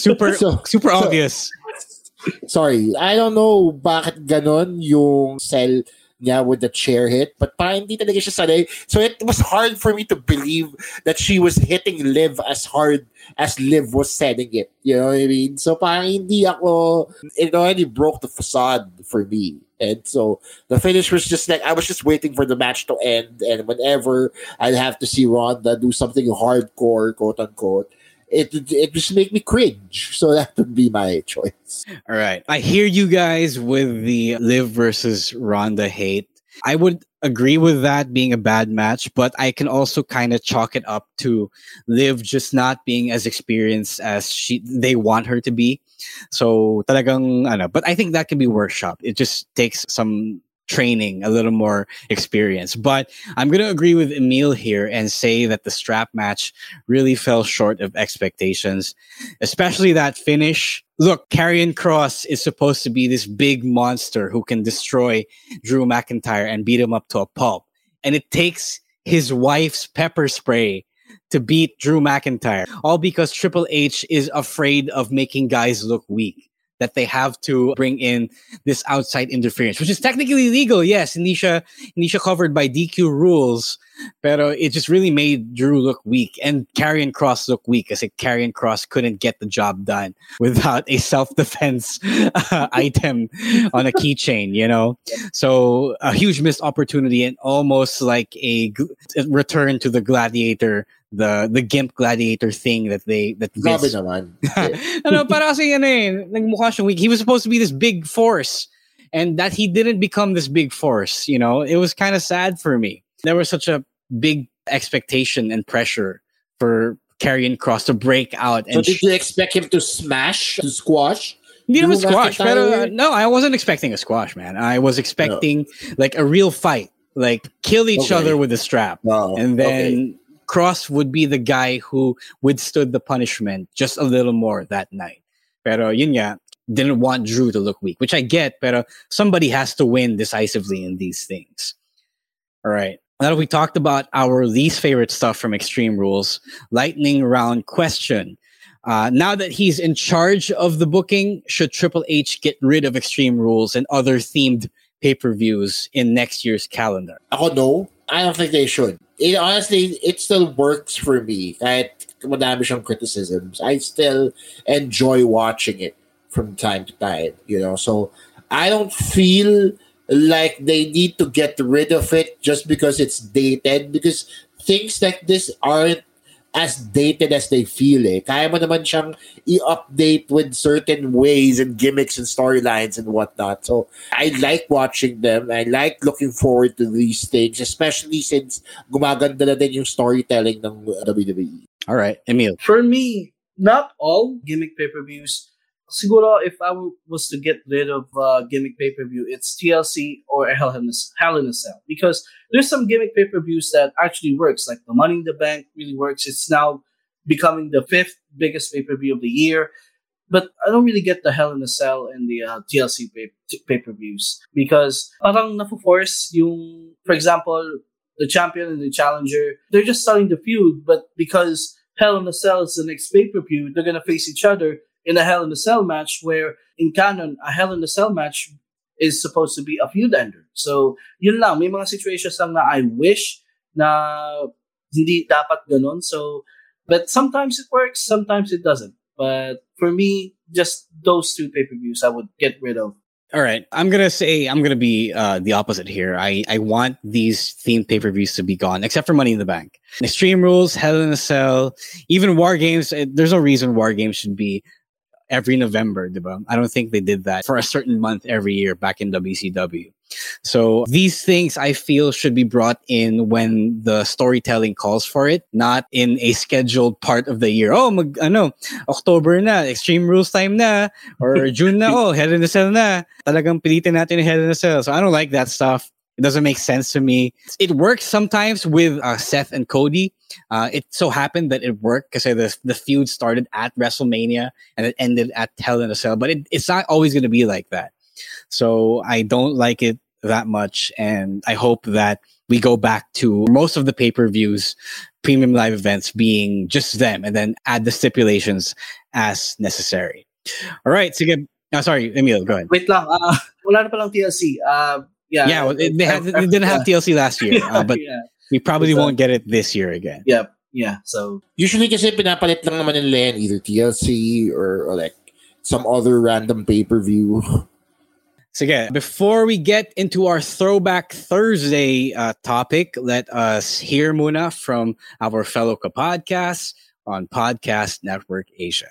Super obvious. Sorry, I don't know bakit ganon yung sell niya with the chair hit, but parang hindi talaga siya sanay. So it was hard for me to believe that she was hitting Liv as hard as Liv was selling it. You know what I mean? So parang hindi ako, it already broke the facade for me. And so the finish was just like, I was just waiting for the match to end, and whenever I'd have to see Ronda do something hardcore, quote unquote, it just make me cringe. So that would be my choice. All right. I hear you guys with the Liv versus Ronda hate. I would agree with that being a bad match, but I can also kind of chalk it up to Liv just not being as experienced as they want her to be. So talagang ano, but I think that can be workshopped. It just takes some training, a little more experience. But I'm going to agree with Emil here and say that the strap match really fell short of expectations, especially that finish. Look, Karrion Kross is supposed to be this big monster who can destroy Drew McIntyre and beat him up to a pulp. And it takes his wife's pepper spray to beat Drew McIntyre, all because Triple H is afraid of making guys look weak, that they have to bring in this outside interference, which is technically legal, yes, hindi siya covered by DQ rules, pero it just really made Drew look weak and Karrion Kross look weak, as Karrion Kross couldn't get the job done without a self-defense item on a keychain, you know? So a huge missed opportunity and almost like a return to the gladiator, the gimp gladiator thing that missed. Ano, para kasi yan eh, nagmukha siyang weak. He was supposed to be this big force, and that he didn't become this big force, you know? It was kind of sad for me. There was such a big expectation and pressure for Karrion Kross to break out. And so did you expect him to smash, to squash? He didn't squash. Pero, no, I wasn't expecting a squash, man. I was expecting like a real fight, like kill each other with a strap. Wow. And then... Cross would be the guy who withstood the punishment just a little more that night. Pero yun nga, didn't want Drew to look weak, which I get, pero somebody has to win decisively in these things. All right. Now that we talked about our least favorite stuff from Extreme Rules, lightning round question. Now that he's in charge of the booking, should Triple H get rid of Extreme Rules and other themed pay-per-views in next year's calendar? Ako no. I don't think they should. It honestly, it still works for me. Kahit madami siyang criticisms, I still enjoy watching it from time to time, you know. So I don't feel like they need to get rid of it just because it's dated, because things like this aren't as dated as they feel eh. Kaya mo naman siyang i-update with certain ways and gimmicks and storylines and whatnot. So I like watching them. I like looking forward to these things, especially since gumaganda na din yung storytelling ng WWE. All right, Emil. For me, not all gimmick pay-per-views. Siguro, if I was to get rid of gimmick pay-per-view, it's TLC or Hell in a Cell. Because there's some gimmick pay-per-views that actually works, like the Money in the Bank really works. It's now becoming the 5th biggest pay-per-view of the year. But I don't really get the Hell in a Cell and the TLC pay-per-views. Because parang na-force yung, for example, the champion and the challenger, they're just starting the feud. But because Hell in a Cell is the next pay-per-view, they're going to face each other in a Hell in a Cell match, where in canon, a Hell in a Cell match is supposed to be a feud ender. So, yun lang. May mga situations lang na I wish na hindi dapat ganun. So, but sometimes it works, sometimes it doesn't. But for me, just those two pay-per-views I would get rid of. All right. I'm going to be the opposite here. I want these themed pay-per-views to be gone, except for Money in the Bank. Extreme Rules, Hell in a Cell, even War Games. There's no reason War Games should be every November, diba? I don't think they did that for a certain month every year back in WCW. So these things I feel should be brought in when the storytelling calls for it, not in a scheduled part of the year. Oh, October na, Extreme Rules time na, or June na, Hell in a Cell na. Talagang pilitin natin Hell in a Cell. So I don't like that stuff. It doesn't make sense to me. It works sometimes with Seth and Cody. It so happened that it worked because the feud started at WrestleMania and it ended at Hell in a Cell. But it's not always going to be like that. So I don't like it that much. And I hope that we go back to most of the pay-per-views, premium live events being just them and then add the stipulations as necessary. All right. So sorry, Emil, go ahead. Wait lang. Wala na palang TLC. They didn't have TLC last year, but we probably won't get it this year again. So usually kasi pinapalit lang naman nila either TLC or like some other random pay-per-view. So again, before we get into our Throwback Thursday topic, let us hear muna from our fellow kapodcasts on Podcast Network Asia.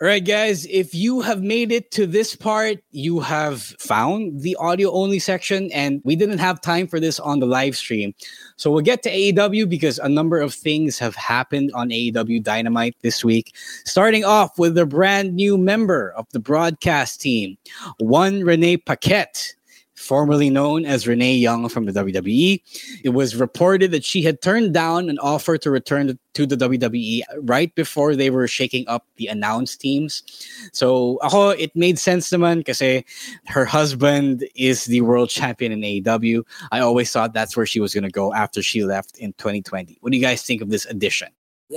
All right, guys, if you have made it to this part, you have found the audio-only section, and we didn't have time for this on the live stream. So we'll get to AEW because a number of things have happened on AEW Dynamite this week, starting off with the brand new member of the broadcast team, one Renee Paquette, formerly known as Renee Young from the WWE. It was reported that she had turned down an offer to return to the WWE right before they were shaking up the announced teams. So it made sense naman kasi her husband is the world champion in AEW. I always thought that's where she was going to go after she left in 2020. What do you guys think of this addition?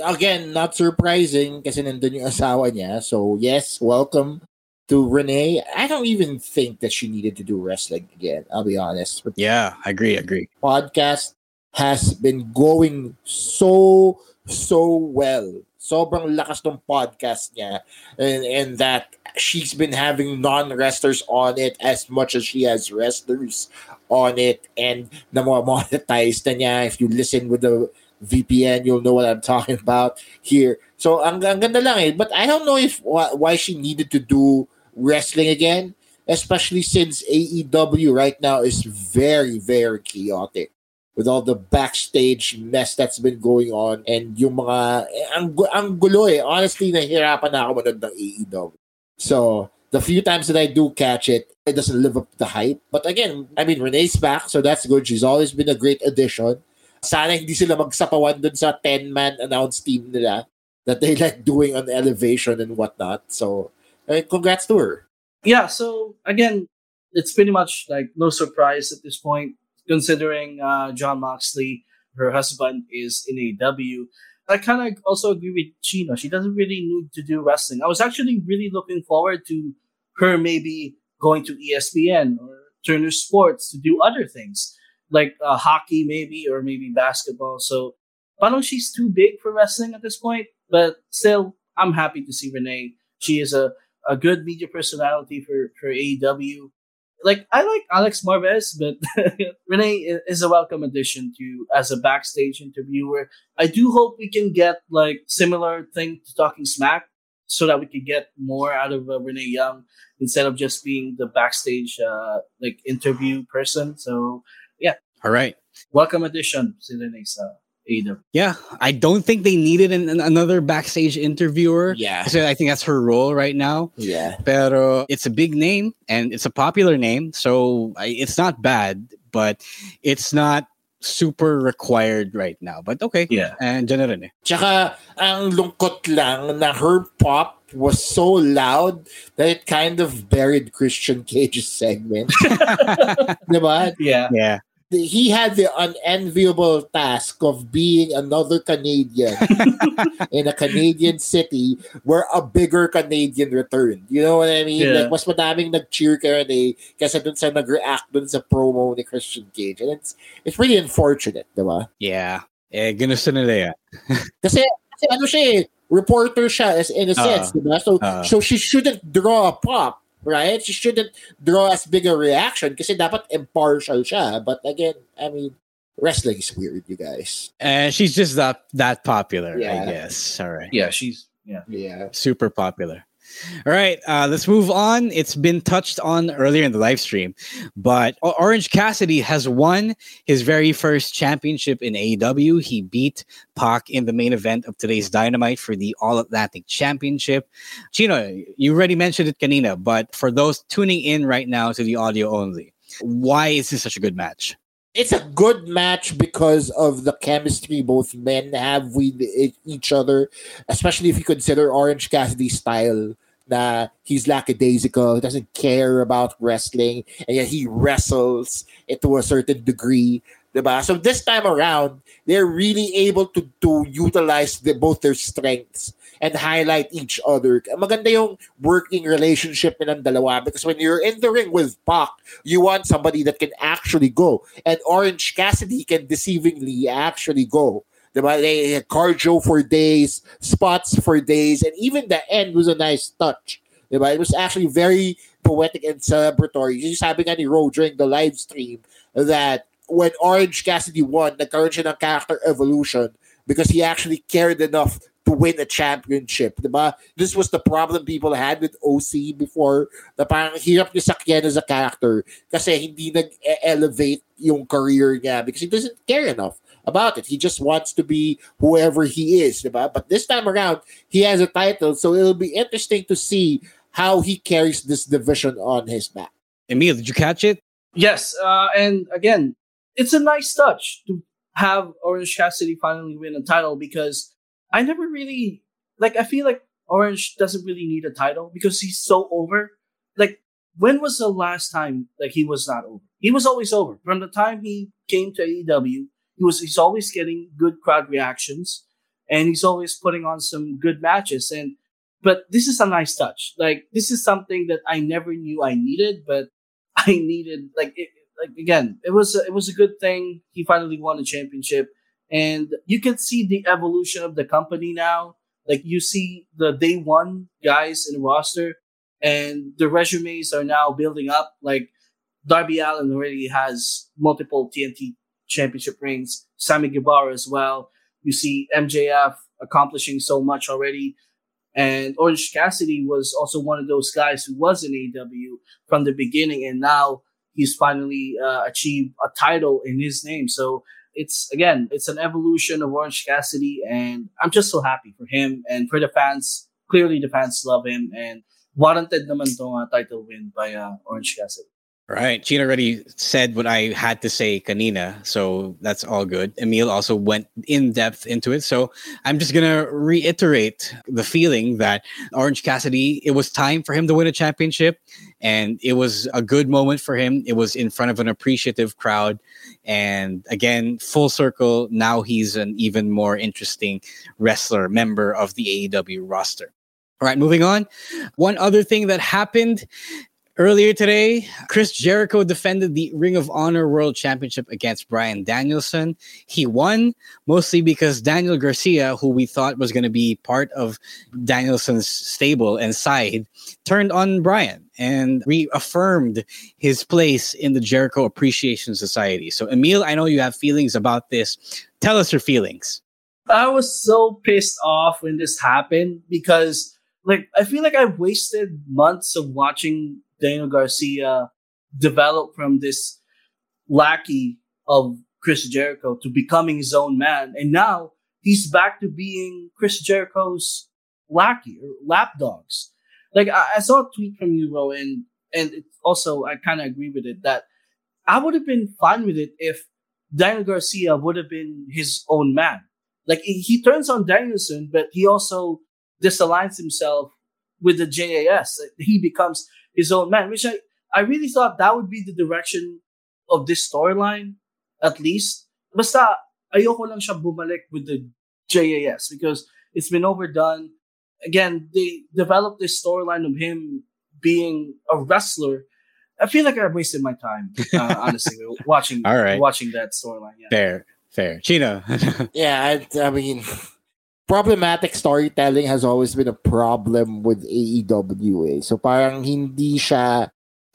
Again, not surprising kasi nandun yung asawa niya. So yes, welcome to Renee. I don't even think that she needed to do wrestling again. I'll be honest. Yeah, I agree. Podcast has been going so well. Sobrang lakas ng podcast niya. And that she's been having non-wrestlers on it as much as she has wrestlers on it. And na-monetized na niya. If you listen with the VPN, you'll know what I'm talking about here. So, ang ganda lang eh. But I don't know if why she needed to do wrestling again, especially since AEW right now is very, very chaotic with all the backstage mess that's been going on and yung mga... Ang gulo eh. Honestly, nahihirapan na ako manood ng AEW. So, the few times that I do catch it, it doesn't live up to the hype. But again, I mean, Renee's back, so that's good. She's always been a great addition. Sana hindi sila magsapawan dun sa 10-man announced team nila that they like doing on elevation and whatnot. So, congrats to her. Yeah, so again, it's pretty much like no surprise at this point, considering Jon Moxley, her husband, is in AEW. I kind of also agree with Chino. She doesn't really need to do wrestling. I was actually really looking forward to her maybe going to ESPN or Turner Sports to do other things, like hockey maybe, or maybe basketball. So, parang she's too big for wrestling at this point, but still, I'm happy to see Renee. She is a good media personality for AEW. Like, I like Alex Marvez, but Renee is a welcome addition to as a backstage interviewer. I do hope we can get like similar thing to Talking Smack so that we can get more out of Renee Young instead of just being the backstage like interview person. So, yeah. All right. Welcome addition to the next AEW. Yeah, I don't think they needed another backstage interviewer. Yeah. So I think that's her role right now. Yeah. Pero it's a big name and it's a popular name. So it's not bad, but it's not super required right now. But okay. Yeah. And dyan. Tsaka ang lungkot lang na her pop was so loud that it kind of buried Christian Cage's segment. Diba? Yeah. Yeah. he had the unenviable task of being another Canadian in a Canadian city where a bigger Canadian returned. You know what I mean? Yeah. Like, mas madaming nag-cheer karne kasi dun sa nag-react dun sa promo ni Christian Cage. And it's really unfortunate, diba? Yeah. Eh, ginusto nila yan. kasi ano siya eh, reporter siya as in a sense, diba? So she shouldn't draw a pop. Right? She shouldn't draw as big a reaction kasi dapat impartial siya. But again, I mean, wrestling is weird, you guys. And she's just that popular, yeah. I guess. All right. Yeah, she's super popular. All right, let's move on. It's been touched on earlier in the live stream, but Orange Cassidy has won his very first championship in AEW. He beat Pac in the main event of today's Dynamite for the All-Atlantic Championship. Chino, you already mentioned it kanina, but for those tuning in right now to the audio only, why is this such a good match? It's a good match because of the chemistry both men have with each other, especially if you consider Orange Cassidy's style. He's lackadaisical, he doesn't care about wrestling, and yet he wrestles it to a certain degree. Diba? So this time around, they're really able to utilize both their strengths and highlight each other. Maganda yung working relationship ng dalawa, because when you're in the ring with Pac, you want somebody that can actually go. And Orange Cassidy can deceivingly actually go. They had cardio for days, spots for days, and even the end was a nice touch. It was actually very poetic and celebratory. You just having any role during the live stream that when Orange Cassidy won, nagkaroon siya ng character evolution because he actually cared enough to win a championship. Diba? This was the problem people had with OC before. Na parang hirap niya sakyan as a character kasi hindi nag-elevate yung career niya because he doesn't care enough about it. He just wants to be whoever he is. Diba? But this time around, he has a title, so it'll be interesting to see how he carries this division on his back. Emil, did you catch it? Yes, and again, it's a nice touch to have Orange Cassidy finally win a title because I never really, like, I feel like Orange doesn't really need a title because he's so over. Like, when was the last time that he was not over? He was always over. From the time he came to AEW, he's always getting good crowd reactions and he's always putting on some good matches. But this is a nice touch. Like, this is something that I never knew I needed, but I needed, like, it was a good thing. He finally won a championship. And you can see the evolution of the company now. Like, you see the day one guys in the roster, and the resumes are now building up. Like, Darby Allin already has multiple TNT championship rings. Sammy Guevara as well. You see MJF accomplishing so much already. And Orange Cassidy was also one of those guys who was in AEW from the beginning, and now he's finally achieved a title in his name. So, it's an evolution of Orange Cassidy, and I'm just so happy for him and for the fans. Clearly, the fans love him, and warranted naman tong title win by Orange Cassidy. Right. Gina already said what I had to say kanina, so that's all good. Emil also went in depth into it, so I'm just going to reiterate the feeling that Orange Cassidy, it was time for him to win a championship, and it was a good moment for him. It was in front of an appreciative crowd, and again, full circle, now he's an even more interesting wrestler, member of the AEW roster. All right, moving on. One other thing that happened earlier today, Chris Jericho defended the Ring of Honor World Championship against Bryan Danielson. He won, mostly because Daniel Garcia, who we thought was going to be part of Danielson's stable and side, turned on Bryan and reaffirmed his place in the Jericho Appreciation Society. So, Emil, I know you have feelings about this. Tell us your feelings. I was so pissed off when this happened because, like, I feel like I wasted months of watching Daniel Garcia developed from this lackey of Chris Jericho to becoming his own man. And now he's back to being Chris Jericho's lackey or lapdogs. Like, I saw a tweet from you, Ro, and it also, I kind of agree with it, that I would have been fine with it if Daniel Garcia would have been his own man. Like, he turns on Danielson, but he also disaligns himself with the JAS. He becomes his own man, which I really thought that would be the direction of this storyline. at least. Basta, ayoko lang siya bumalik with the JAS because it's been overdone. Again, they developed this storyline of him being a wrestler. I feel like I wasted my time, honestly, watching watching that storyline. Yeah. Fair. Chino. Yeah, I mean, problematic storytelling has always been a problem with AEW. Eh? So parang hindi siya...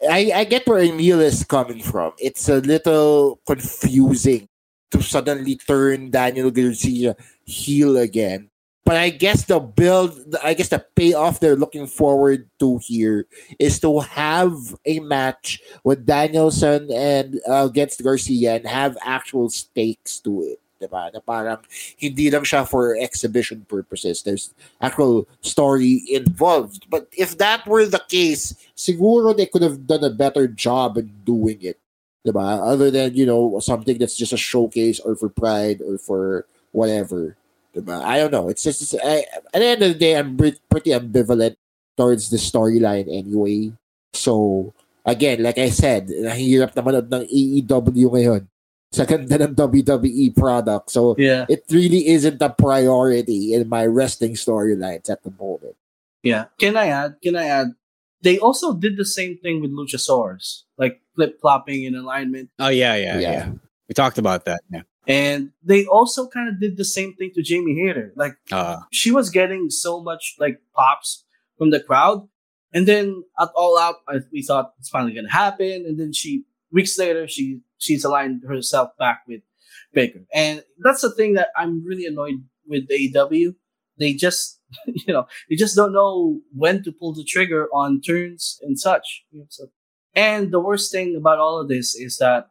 I get where Emil is coming from. It's a little confusing to suddenly turn Daniel Garcia heel again. But I guess the build, I guess the payoff they're looking forward to here is to have a match with Danielson and against Garcia and have actual stakes to it. Diba? Na parang hindi lang siya for exhibition purposes. There's actual story involved. But if that were the case, siguro they could have done a better job in doing it. Diba? Other than, you know, something that's just a showcase or for pride or for whatever. Diba? I don't know. It's just at the end of the day, I'm pretty ambivalent towards the storyline anyway. So, again, like I said, nahihirap naman ng AEW ngayon. Sa ganda ng WWE product. So yeah. It really isn't a priority in my wrestling storylines at the moment. Yeah. Can I add? They also did the same thing with Luchasaurus, like flip-flopping in alignment. Oh, yeah. We talked about that. Yeah. And they also kind of did the same thing to Jamie Hayter. Like she was getting so much like pops from the crowd. And then at All Out, we thought it's finally going to happen. And then weeks later, she's aligned herself back with Baker. And that's the thing that I'm really annoyed with AEW. They just, don't know when to pull the trigger on turns and such. And the worst thing about all of this is that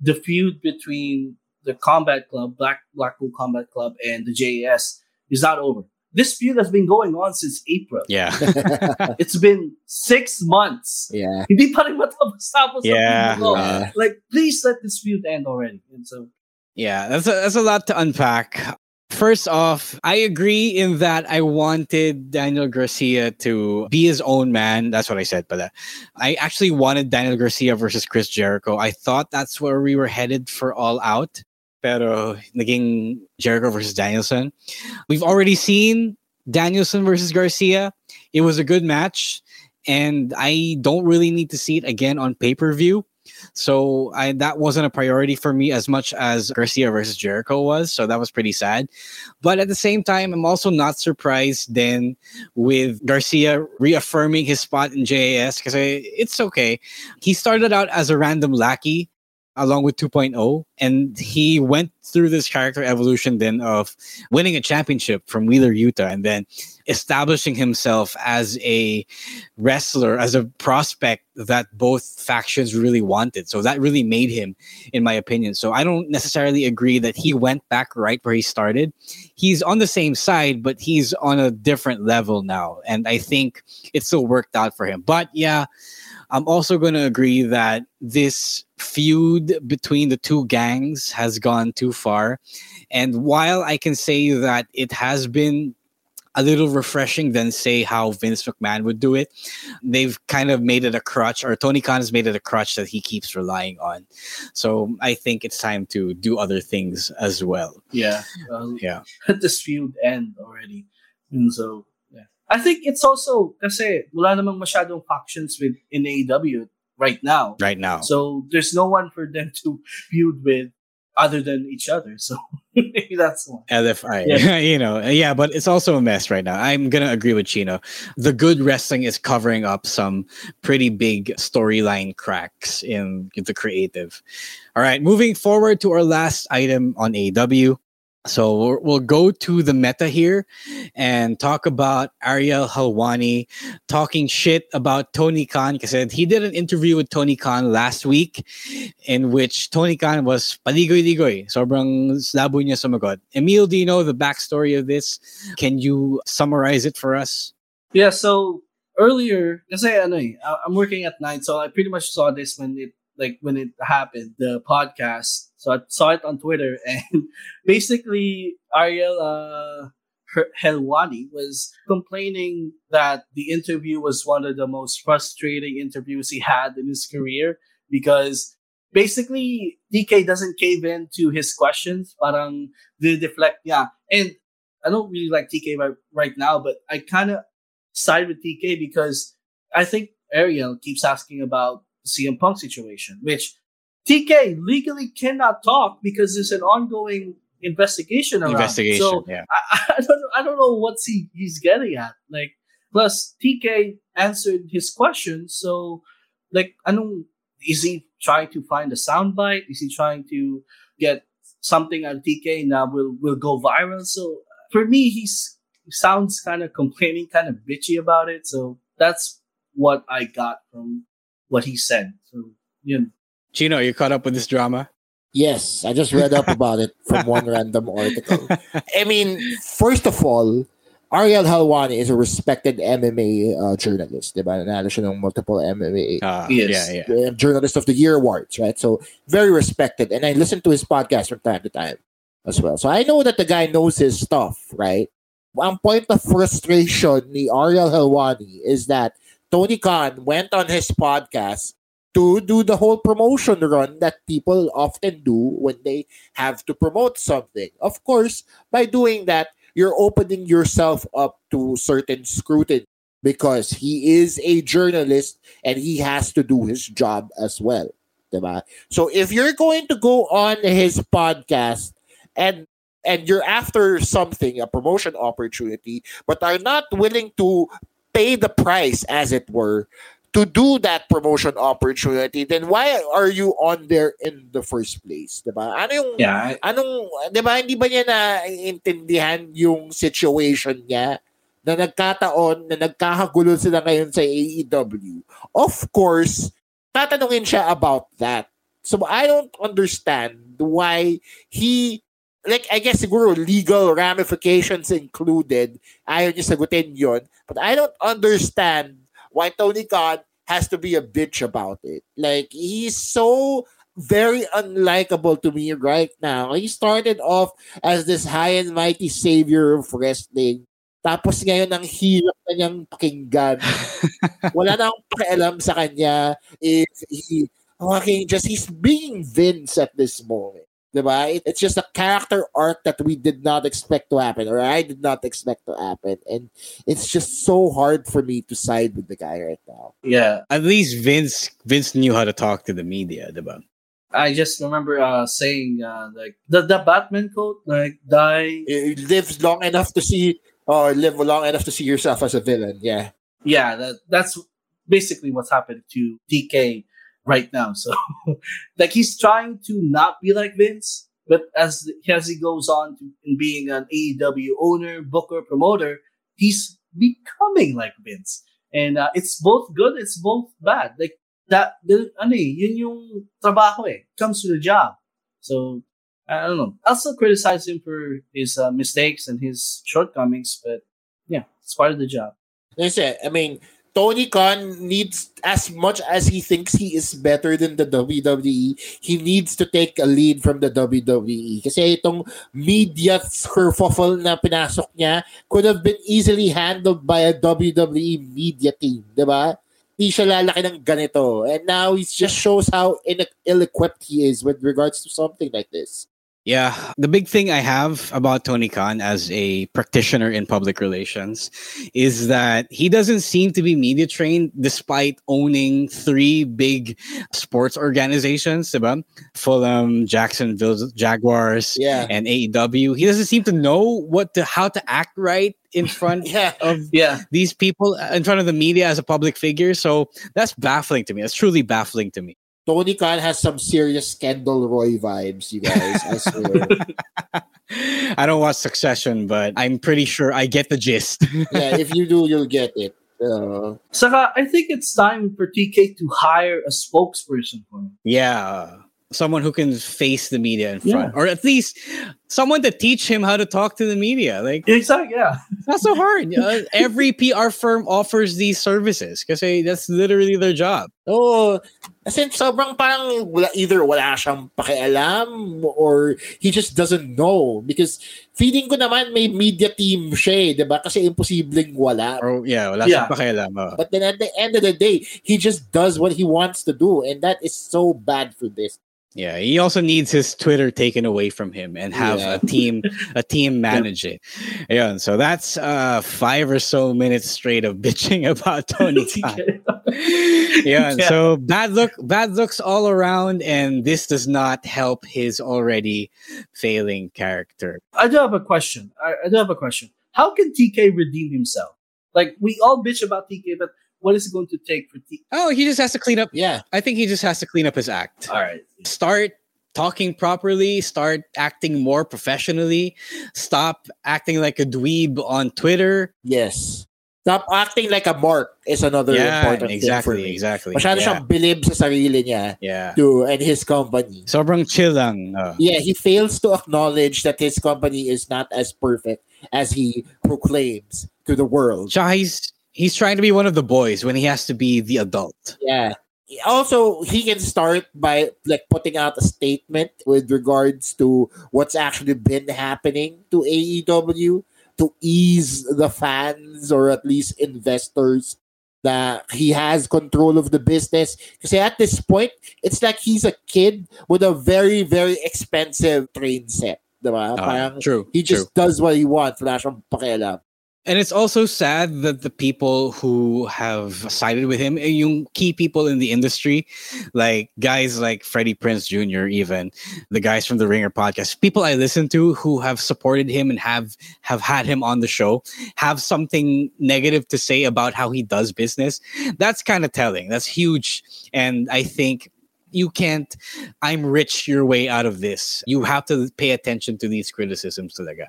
the feud between the Combat Club, Blackpool Combat Club, and the JAS is not over. This feud has been going on since April. Yeah. It's been 6 months. Yeah. Hindi pa rin matapos-tapos ang mundo. Like, please let this feud end already. And so, yeah, that's a lot to unpack. First off, I agree in that I wanted Daniel Garcia to be his own man. That's what I said by that. I actually wanted Daniel Garcia versus Chris Jericho. I thought that's where we were headed for All Out. Pero naging Jericho versus Danielson. We've already seen Danielson versus Garcia. It was a good match, and I don't really need to see it again on pay-per-view. So that wasn't a priority for me as much as Garcia versus Jericho was. So that was pretty sad. But at the same time, I'm also not surprised then with Garcia reaffirming his spot in JAS because it's okay. He started out as a random lackey along with 2.0. And he went through this character evolution then of winning a championship from Wheeler, Utah, and then establishing himself as a wrestler, as a prospect that both factions really wanted. So that really made him, in my opinion. So I don't necessarily agree that he went back right where he started. He's on the same side, but he's on a different level now. And I think it still worked out for him. But yeah, I'm also going to agree that this feud between the two gangs has gone too far. And while I can say that it has been a little refreshing than, say, how Vince McMahon would do it, they've kind of made it a crutch, or Tony Khan has made it a crutch that he keeps relying on. So I think it's time to do other things as well. Yeah. Let this feud end already. And so... I think it's also kasi wala namang masyadong factions in AEW right now. Right now. So there's no one for them to feud with other than each other. So maybe that's one. LFI. Yeah. But it's also a mess right now. I'm going to agree with Chino. The good wrestling is covering up some pretty big storyline cracks in the creative. All right, moving forward to our last item on AEW. So we'll go to the meta here and talk about Ariel Helwani talking shit about Tony Khan. Because he did an interview with Tony Khan last week in which Tony Khan was paligoy-ligoy. Sobrang labo niya sumagot. Emil, do you know the backstory of this? Can you summarize it for us? Yeah, so earlier, kasi I'm working at night, so I pretty much saw this when it happened, the podcast. So I saw it on Twitter, and basically Ariel Helwani was complaining that the interview was one of the most frustrating interviews he had in his career because basically, DK doesn't cave in to his questions. Parang deflect. Yeah. And I don't really like TK right now, but I kind of side with TK because I think Ariel keeps asking about CM Punk situation, which TK legally cannot talk because there's an ongoing investigation around. So yeah. I don't know what he's getting at. Like, plus TK answered his question, so like I don't. Is he trying to find a soundbite? Is he trying to get something on TK now will go viral? So for me, he sounds kind of complaining, kind of bitchy about it. So that's what I got from what he said. So you know. Chino, you caught up with this drama? Yes, I just read up about it from one random article. I mean, first of all, Ariel Helwani is a respected MMA journalist. Diba? Nanalo siya ng multiple MMA Journalist of the Year awards, right? So very respected. And I listen to his podcast from time to time as well. So I know that the guy knows his stuff, right? One point of frustration ni Ariel Helwani is that Tony Khan went on his podcast to do the whole promotion run that people often do when they have to promote something. Of course, by doing that, you're opening yourself up to certain scrutiny because he is a journalist and he has to do his job as well. Diba? So if you're going to go on his podcast and you're after something, a promotion opportunity, but are not willing to pay the price, as it were, to do that promotion opportunity, then why are you on there in the first place? Diba? Hindi ba niya naiintindihan yung situation niya na nagkataon, na nagkakagulo sila ngayon sa AEW? Of course, tatanungin siya about that. So I don't understand why he, like, I guess siguro legal ramifications included, ayaw niya sagutin yun, but I don't understand why Tony Khan has to be a bitch about it. Like, he's so very unlikable to me right now. He started off as this high and mighty savior of wrestling. Tapos ngayon, ang hirap na niyang pakinggan. Wala na akong pakialam sa kanya. He's being Vince at this moment. Diba? It's just a character arc that we did not expect to happen, or I did not expect to happen. And it's just so hard for me to side with the guy right now. Yeah. At least Vince knew how to talk to the media, diba? I just remember saying the Batman quote, like, die. Live long enough to see yourself as a villain. Yeah. Yeah, that's basically what's happened to DK right now. So like, he's trying to not be like Vince, but as he goes on to being an AEW owner, booker, promoter, he's becoming like Vince. And it's both good, it's both bad. Like that, yun yung trabaho comes to the job. So I don't know. I'll still criticize him for his mistakes and his shortcomings, but yeah, it's part of the job. That's it. I mean, Tony Khan needs, as much as he thinks he is better than the WWE, he needs to take a lead from the WWE. Kasi itong media kerfuffle na pinasok niya could have been easily handled by a WWE media team, diba? Hindi siya lalaki ng ganito. And now it just shows how ill-equipped he is with regards to something like this. Yeah, the big thing I have about Tony Khan as a practitioner in public relations is that he doesn't seem to be media trained despite owning three big sports organizations, diba? Fulham, Jacksonville Jaguars, and AEW. He doesn't seem to know how to act right in front of these people, in front of the media as a public figure. So that's baffling to me. That's truly baffling to me. Tony Khan has some serious Kendall Roy vibes, you guys. I swear. I don't watch Succession, but I'm pretty sure I get the gist. Yeah, if you do, you'll get it. Saka, I think it's time for TK to hire a spokesperson for him. Yeah, someone who can face the media in front, or at least someone to teach him how to talk to the media. Like, exactly, yeah. It's not so hard. Every PR firm offers these services kasi that's literally their job. Oh, kasi sobrang parang either wala siyang pakialam or he just doesn't know because feeling ko naman may media team siya, diba? Kasi imposibleng wala. Oh, yeah, wala siyang pakialam. Oh. But then at the end of the day, he just does what he wants to do and that is so bad for this. Yeah, he also needs his Twitter taken away from him and have a team manage it. Yeah, so that's 5 or so minutes straight of bitching about Tony Khan. Yeah, so bad looks all around, and this does not help his already failing character. I do have a question. How can TK redeem himself? Like, we all bitch about TK, but what is it going to take for TK? Oh, he just has to clean up. Yeah. I think he just has to clean up his act. All right. Start talking properly. Start acting more professionally. Stop acting like a dweeb on Twitter. Yes. Stop acting like a mark is another important thing for me. Exactly. Masyado siyang bilib sa sarili niya and his company. Sobrang chill lang. Yeah, he fails to acknowledge that his company is not as perfect as he proclaims to the world. He's trying to be one of the boys when he has to be the adult. Yeah. Also, he can start by like putting out a statement with regards to what's actually been happening to AEW to ease the fans or at least investors that he has control of the business. Because at this point, it's like he's a kid with a very, very expensive train set. True. He just does what he wants. Wala siyang pakialam. And it's also sad that the people who have sided with him, yung key people in the industry, like guys like Freddie Prinze Jr., even the guys from the Ringer podcast, people I listen to who have supported him and have had him on the show, have something negative to say about how he does business. That's kind of telling. That's huge. And I think you can't I'm rich your way out of this. You have to pay attention to these criticisms talaga.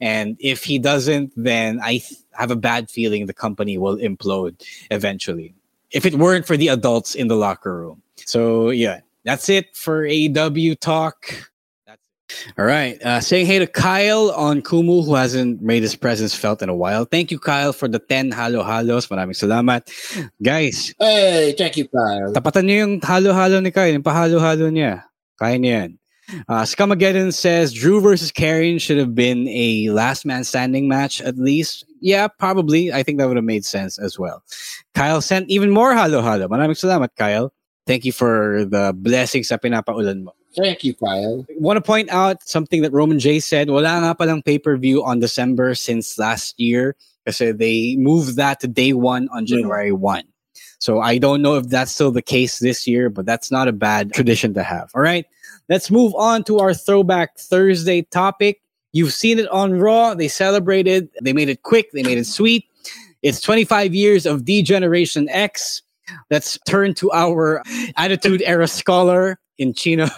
And if he doesn't, then I have a bad feeling the company will implode eventually. If it weren't for the adults in the locker room. So yeah, that's it for AEW talk. All right. Saying hey to Kyle on Kumu, who hasn't made his presence felt in a while. Thank you, Kyle, for the 10 halo-halos. Maraming salamat. Guys. Hey, thank you, Kyle. Tapatan niyo yung halo-halo ni Kyle. Yung pahalo-halo niya. Kaya niya yan. Scamageddon says, Drew versus Karrion should have been a last man standing match at least. Yeah, probably. I think that would have made sense as well. Kyle sent even more halo-halo. Maraming salamat, Kyle. Thank you for the blessings sa pinapaulan mo. Thank you, Kyle. I want to point out something that Roman J said. Wala nga palang pay-per-view on December since last year. Kasi they moved that to day one on January 1. So I don't know if that's still the case this year, but that's not a bad tradition to have. All right, let's move on to our Throwback Thursday topic. You've seen it on Raw. They celebrated. They made it quick. They made it sweet. It's 25 years of D-Generation X. Let's turn to our Attitude Era scholar in Chino.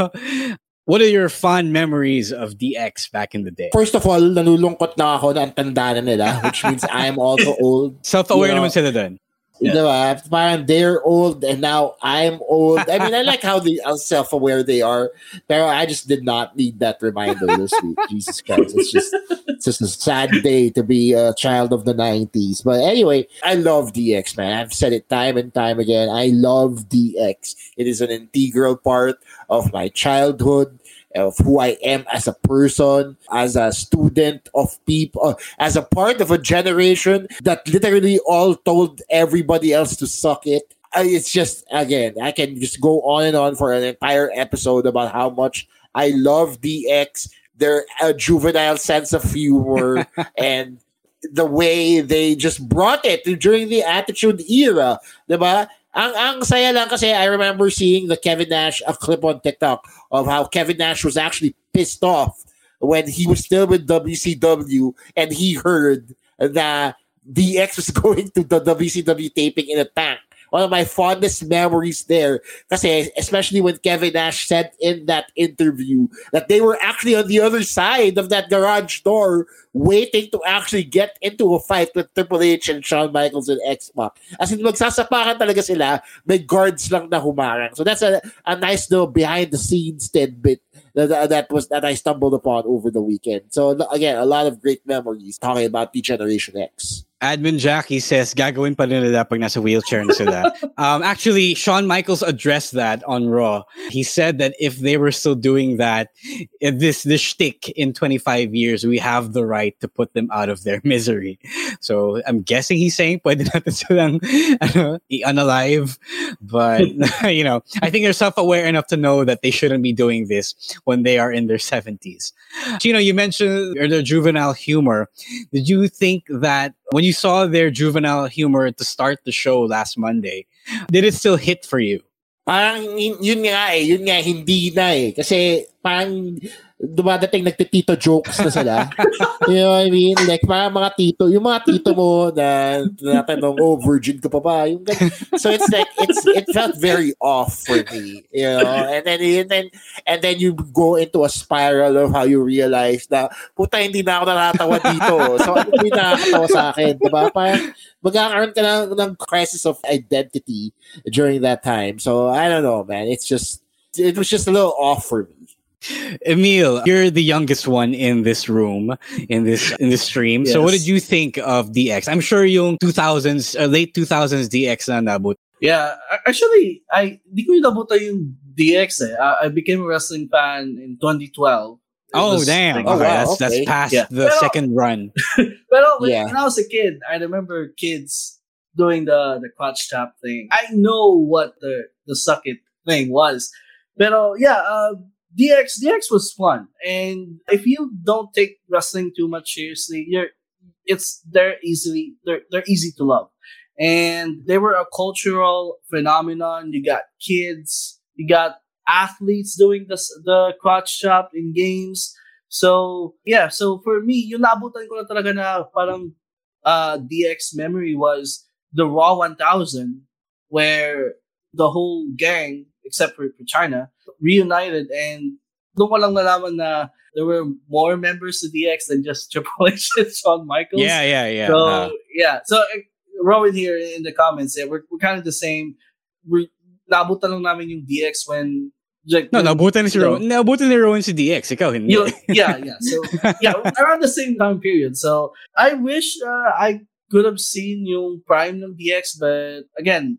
What are your fond memories of DX back in the day? First of all, nalulungkot na ako na ang tanda na nila, which means I am also old. Self-aware naman sila dun. Yeah. Diba? They're old and now I'm old. I mean, I like how self-aware they are. Pero I just did not need that reminder this week. Jesus Christ. It's just a sad day to be a child of the 90s. But anyway, I love DX, man. I've said it time and time again. I love DX. It is an integral part of my childhood, of who I am as a person, as a student of people, as a part of a generation that literally all told everybody else to suck it. It's just, again, I can just go on and on for an entire episode about how much I love DX, their juvenile sense of humor, and the way they just brought it during the Attitude Era, diba? Ang saya lang kasi I remember seeing the Kevin Nash a clip on TikTok of how Kevin Nash was actually pissed off when he was still with WCW and he heard that DX was going to the WCW taping in a tank. One of my fondest memories there, kasi especially when Kevin Nash said in that interview that they were actually on the other side of that garage door waiting to actually get into a fight with Triple H and Shawn Michaels and X-Pac. As in, magsasapakan talaga sila, may guards lang na humarang. So that's a nice little behind-the-scenes tidbit that I stumbled upon over the weekend. So again, a lot of great memories talking about the Generation X. Admin Jackie says, gagawin pa rin nila pag nasa wheelchair na sila. Actually, Shawn Michaels addressed that on Raw. He said that if they were still doing that, this shtick in 25 years, we have the right to put them out of their misery. So I'm guessing he's saying, pwede natin silang i-unalive. But, you know, I think they're self-aware enough to know that they shouldn't be doing this when they are in their 70s. Chino, you mentioned their juvenile humor. Did you think that when you saw their juvenile humor to start the show last Monday, did it still hit for you? Parang yun nga, hindi na eh. Kasi parang dumadating nagtitito jokes na sila. You know what I mean? Like parang mga tito, yung mga tito mo na tanong, oh, virgin ka pa ba? Yung, so it's like, it felt very off for me. You know? And then you go into a spiral of how you realize na, puta, hindi na ako natatawa dito. So ano yung nakakatawa sa akin? Diba? Parang magkakaroon ka ng crisis of identity during that time. So I don't know, man. It was just a little off for me. Emil, you're the youngest one in this room, in this stream. Yes. So what did you think of DX? I'm sure yung 2000s, late 2000s DX na nabut. Yeah, actually, di ko nabuta yung DX eh. I became a wrestling fan in 2012. Oh, damn. Oh, wow. That's past the second run. When I was a kid, I remember kids doing the crotch tap thing. I know what the suck it thing was. Pero yeah, DX was fun, and if you don't take wrestling too much seriously, they're easy to love, and they were a cultural phenomenon. You got kids, you got athletes doing the crotch chop in games. So yeah, so for me, yung nabutan ko na talaga na parang DX memory was the Raw 1000, where the whole gang, except for China, reunited, and doon ko lang nalaman na there were more members to DX than just Triple H and Shawn Michaels. Yeah. So, So, Rowan here in the comments, we're kind of the same. Naabutan lang namin yung DX when... Like, naabutan si Rowan. Naabutan ni Rowan si DX. Ikaw hindi. Yeah. So, yeah, around the same time period. So, I wish I could have seen yung prime ng DX, but again,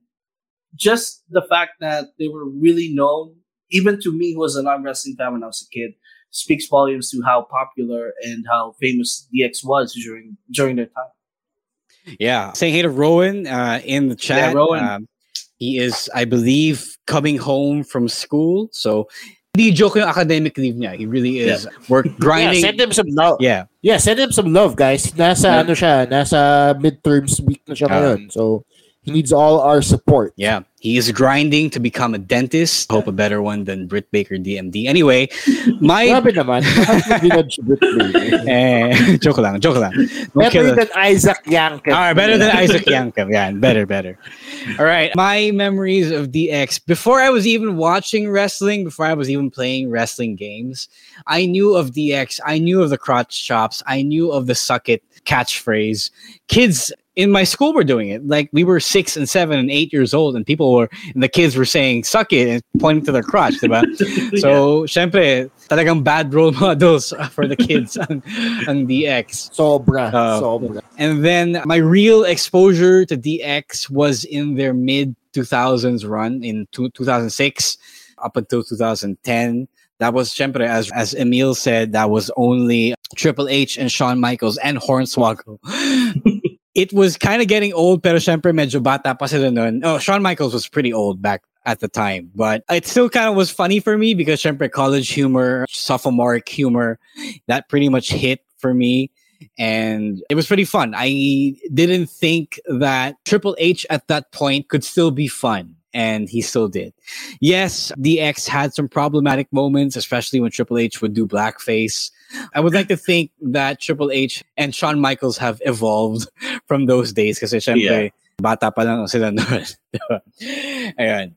just the fact that they were really known, even to me who was a non-wrestling fan when I was a kid, speaks volumes to how popular and how famous DX was during their time. Yeah. Saying hey to Rowan in the chat. Yeah, Rowan. He is, I believe, coming home from school. So, hindi joke yung academic leave niya. He really is work grinding. Yeah, send him some love. Yeah. Yeah, send him some love, guys. Nasa ano siya, nasa midterms week na siya ngayon. So, he needs all our support. Yeah. He is grinding to become a dentist. Hope a better one than Britt Baker DMD. Anyway, my... Joke lang. Better than Isaac Yankem. All right, better than Isaac Yankem. Yeah, better. All right, my memories of DX. Before I was even watching wrestling, before I was even playing wrestling games, I knew of DX. I knew of the crotch chops. I knew of the suck it catchphrase. Kids in my school were doing it. Like, we were 6 and 7 and 8 years old, and the kids were saying "suck it" and pointing to their crotch, diba? So, syempre, talagang bad role models for the kids on DX. Sobra. And then my real exposure to DX was in their mid 2000s run in 2006 up until 2010. That was, syempre, as Emil said, that was only Triple H and Shawn Michaels and Hornswoggle. It was kind of getting old, pero syempre medyo bata pa sila nun. Oh, Shawn Michaels was pretty old back at the time, but it still kind of was funny for me because syempre college humor, sophomoric humor, that pretty much hit for me. And it was pretty fun. I didn't think that Triple H at that point could still be fun. And he still did. Yes, DX had some problematic moments, especially when Triple H would do blackface. I would like to think that Triple H and Shawn Michaels have evolved from those days. Kasi syempre, bata pa lang sila noon. Ayan.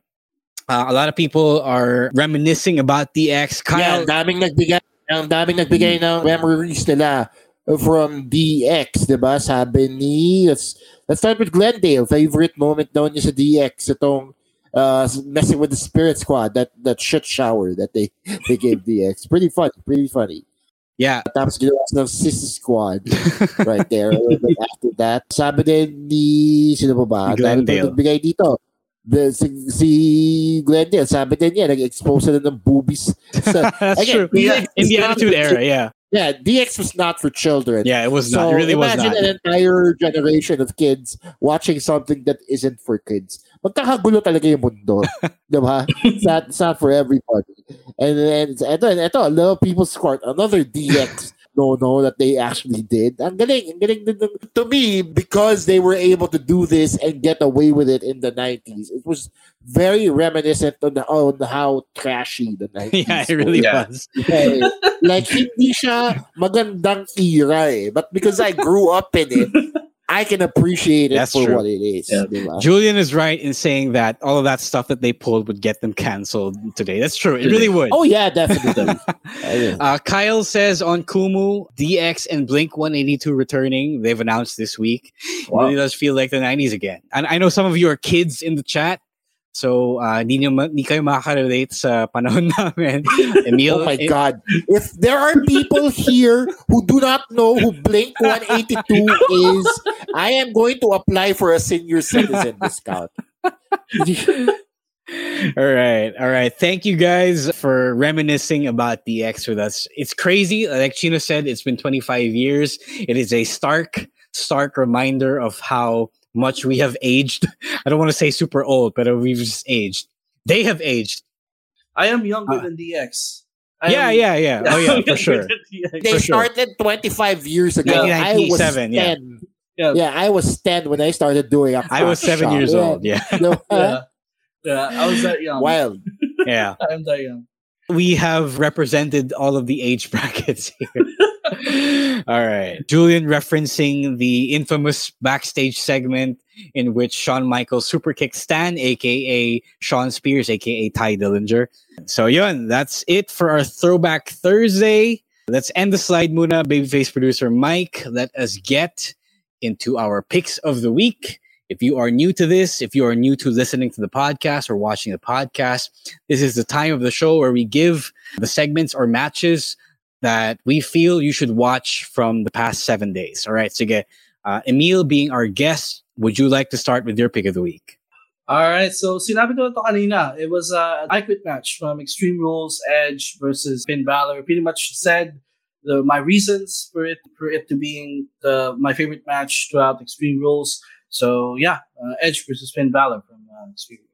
A lot of people are reminiscing about DX. Kyle, daming nagbigay ng memories nila from DX, diba? Sabi ni... Let's start with Glendale. Favorite moment daw niya sa DX. Itong messing with the Spirit Squad, that shit shower that they gave DX. Pretty funny. Yeah. That was the last of Sissy Squad right there. But after that, Sabado ni sino ba? Glendale. Nagbigay dito. Si Glendale, sabi din niya, nag-expose na ng boobies. So, that's again, true. DX in the Attitude Era, yeah. Yeah, DX was not for children. Yeah, it was not. It really was not. Imagine an entire generation of kids watching something that isn't for kids. Magkakagulo talaga yung mundo. Diba? It's not for everybody. And then, ito, a lot of people scored another DX no that they actually did. Ang galing to me, because they were able to do this and get away with it in the 90s. It was very reminiscent on how trashy the 90s. Yeah, it really was. Okay. Like, hindi siya magandang era eh. But because I grew up in it, I can appreciate it. That's for true. What it is. Yeah. Diba? Julian is right in saying that all of that stuff that they pulled would get them canceled today. That's true. It really would. Oh, yeah, definitely. Kyle says on Kumu, DX and Blink 182 returning. They've announced this week. Wow. It really does feel like the 90s again. And I know some of you are kids in the chat. So, hindi kayo makaka-relate sa panahon namin. Emil, oh my God. If there are people here who do not know who Blink 182 is, I am going to apply for a senior citizen discount. All right. Thank you guys for reminiscing about DX with us. It's crazy. Like Chino said, it's been 25 years. It is a stark reminder of how much we have aged. I don't want to say super old, but we've just aged. They have aged. I am younger than DX. Yeah. Oh, yeah, for sure. They started 25 years ago. Yeah. I was 10. Yeah, I was 10 when I started doing a podcast. I was 7 years old, yeah. Yeah, I was that young. Wild. Yeah. I'm that young. We have represented all of the age brackets here. All right. Julian referencing the infamous backstage segment in which Shawn Michaels superkicked Stan, a.k.a. Shawn Spears, a.k.a. Ty Dillinger. So, yun, that's it for our Throwback Thursday. Let's end the slide, muna. Babyface producer Mike, let us get into our picks of the week. If you are new to this, if you are new to listening to the podcast or watching the podcast, this is the time of the show where we give the segments or matches that we feel you should watch from the past 7 days. All right. So, Emil being our guest, would you like to start with your pick of the week? All right. So, sinabi ko ito kanina. It was an I Quit match from Extreme Rules, Edge versus Finn Balor. Pretty much said my reasons for it to being my favorite match throughout Extreme Rules. So, yeah, Edge versus Finn Balor from Experience.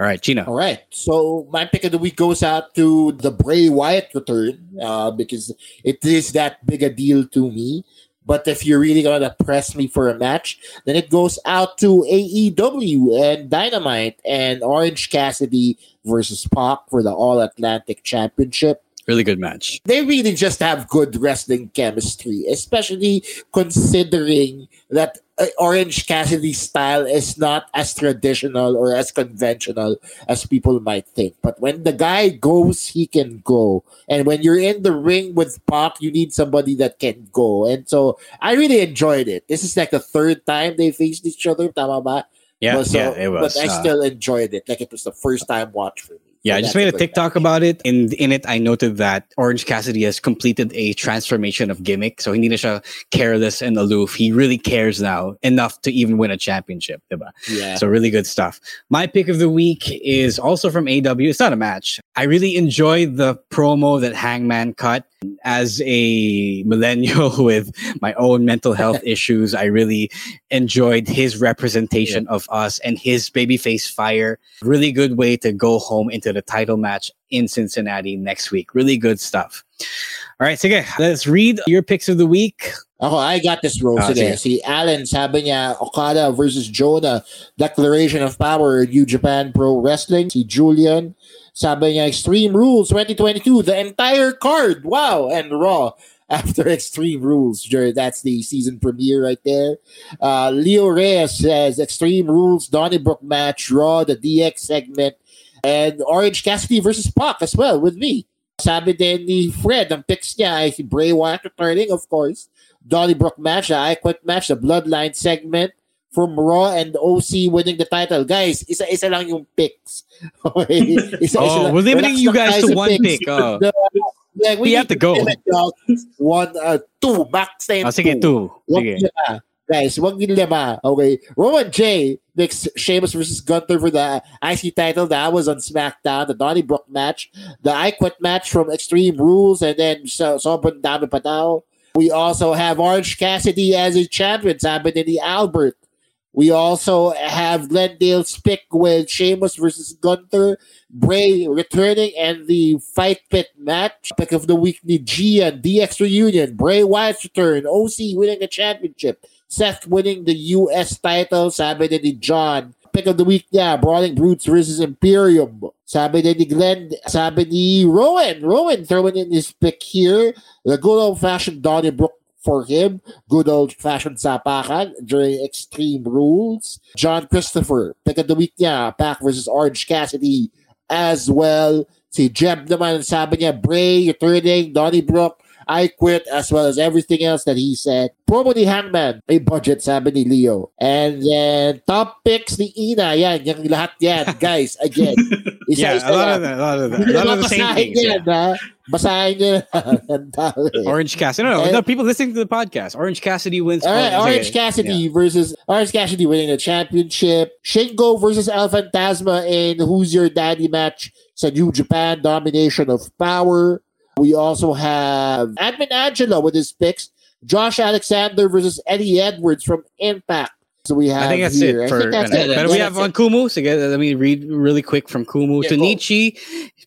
All right, Gina. All right. So, my pick of the week goes out to the Bray Wyatt return because it is that big a deal to me. But if you're really going to press me for a match, then it goes out to AEW and Dynamite and Orange Cassidy versus Pac for the All-Atlantic Championship. Really good match. They really just have good wrestling chemistry, especially considering that Orange Cassidy's style is not as traditional or as conventional as people might think. But when the guy goes, he can go. And when you're in the ring with Pac, you need somebody that can go. And so I really enjoyed it. This is like the third time they faced each other. Tama ba? Yeah, it was. But I still enjoyed it. Like it was the first time watch for me. Yeah, I just made a TikTok about it. In it, I noted that Orange Cassidy has completed a transformation of gimmick. So hindi na siya careless and aloof. He really cares now enough to even win a championship. Diba? Yeah. So really good stuff. My pick of the week is also from AW. It's not a match. I really enjoyed the promo that Hangman cut. As a millennial with my own mental health issues, I really enjoyed his representation of us and his babyface fire. Really good way to go home into the title match in Cincinnati next week. Really good stuff. All right, sige. Let's read your picks of the week. Ako, I got this role today. See, Alan, sabi niya, Okada versus Jonah, Declaration of Power, New Japan Pro Wrestling. See, Julian, sabi niya, Extreme Rules 2022, the entire card. Wow, and Raw after Extreme Rules. That's the season premiere right there. Leo Reyes says, Extreme Rules, Donnybrook match, Raw, the DX segment, and Orange Cassidy versus Pac as well with me. Sabi din ni Fred, ang picks niya ay si Bray Wyatt returning, of course. Donnybrook match, the I Quit match, the Bloodline segment, from Raw and OC winning the title. Guys, isa-isa lang yung picks. Okay? Isa-isa lang. We're limiting you guys to one picks. Pick. Oh. We have to go. One, two. Max time two. Guys, wag yung lima. Okay? Roman J makes Sheamus versus Gunther for the IC title. That was on SmackDown. The Donnybrook match. The I Quit match from Extreme Rules. And then, sobrang dami pa daw. We also have Orange Cassidy as a champion. It's happened in the Albert. We also have Glendale's pick with Sheamus versus Gunther, Bray returning, and the Fight Pit match. Pick of the week, Gia and DX reunion, Bray Wyatt's return, OC winning the championship, Seth winning the U.S. title, sabi ni John. Pick of the week, Brawling Brutes versus Imperium. Sabi ni Glenn, sabi ni Rowan. Rowan throwing in his pick here. The good old-fashioned Donnybrook for him. Good old-fashioned sapakan during Extreme Rules. John Christopher, pick of the week niya, Pac versus Orange Cassidy as well. Si Jeb naman, sabi niya, Bray returning, Donnybrook, I Quit, as well as everything else that he said. Promo ni Hangman, may budget, sabi ni Leo. And then, top picks ni Ina, yan, yung lahat yan, guys, again. A lot of the same things. Yan, yeah. Basahin nyo na. Orange Cassidy. No, people listening to the podcast. Orange Cassidy wins. Orange Cassidy winning the championship. Shingo versus El Fantasma in Who's Your Daddy match. It's a New Japan domination of power. We also have Admin Angelo with his picks. Josh Alexander versus Eddie Edwards from Impact. So we have. I think that's it. But we have on Kumu. So let me read really quick from Kumu. Yeah, Tonichi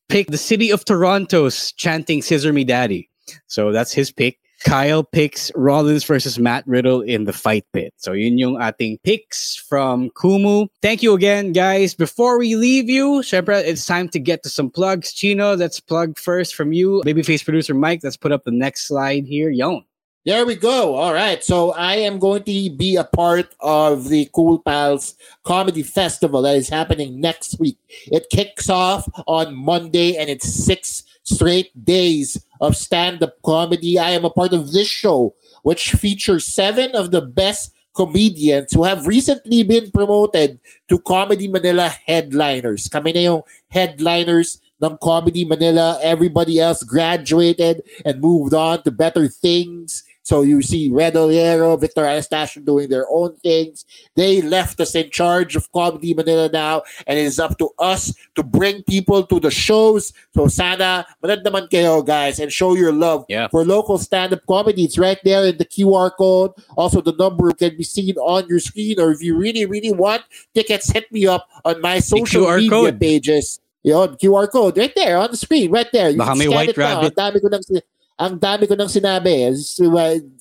picked the city of Toronto's chanting "Scissor Me Daddy." So that's his pick. Kyle picks Rollins versus Matt Riddle in the Fight Pit. So yun yung ating picks from Kumu. Thank you again, guys. Before we leave you, syempre, it's time to get to some plugs. Chino, let's plug first from you. Babyface producer Mike, let's put up the next slide here. Yon. There we go. All right. So I am going to be a part of the Cool Pals Comedy Festival that is happening next week. It kicks off on Monday and it's 6 straight days of stand-up comedy. I am a part of this show, which features 7 of the best comedians who have recently been promoted to Comedy Manila headliners. Kami na yung headliners ng Comedy Manila. Everybody else graduated and moved on to better things. So you see Red Oliero, Victor Anastasio doing their own things. They left us in charge of Comedy Manila now, and it is up to us to bring people to the shows. So sana, manad naman kayo, guys, and show your love for local stand-up comedy. It's right there in the QR code. Also, the number can be seen on your screen, or if you really, really want tickets, hit me up on my social media pages. Yon, QR code, right there on the screen, right there. You can scan it now. Ang dami ko nang sinabi.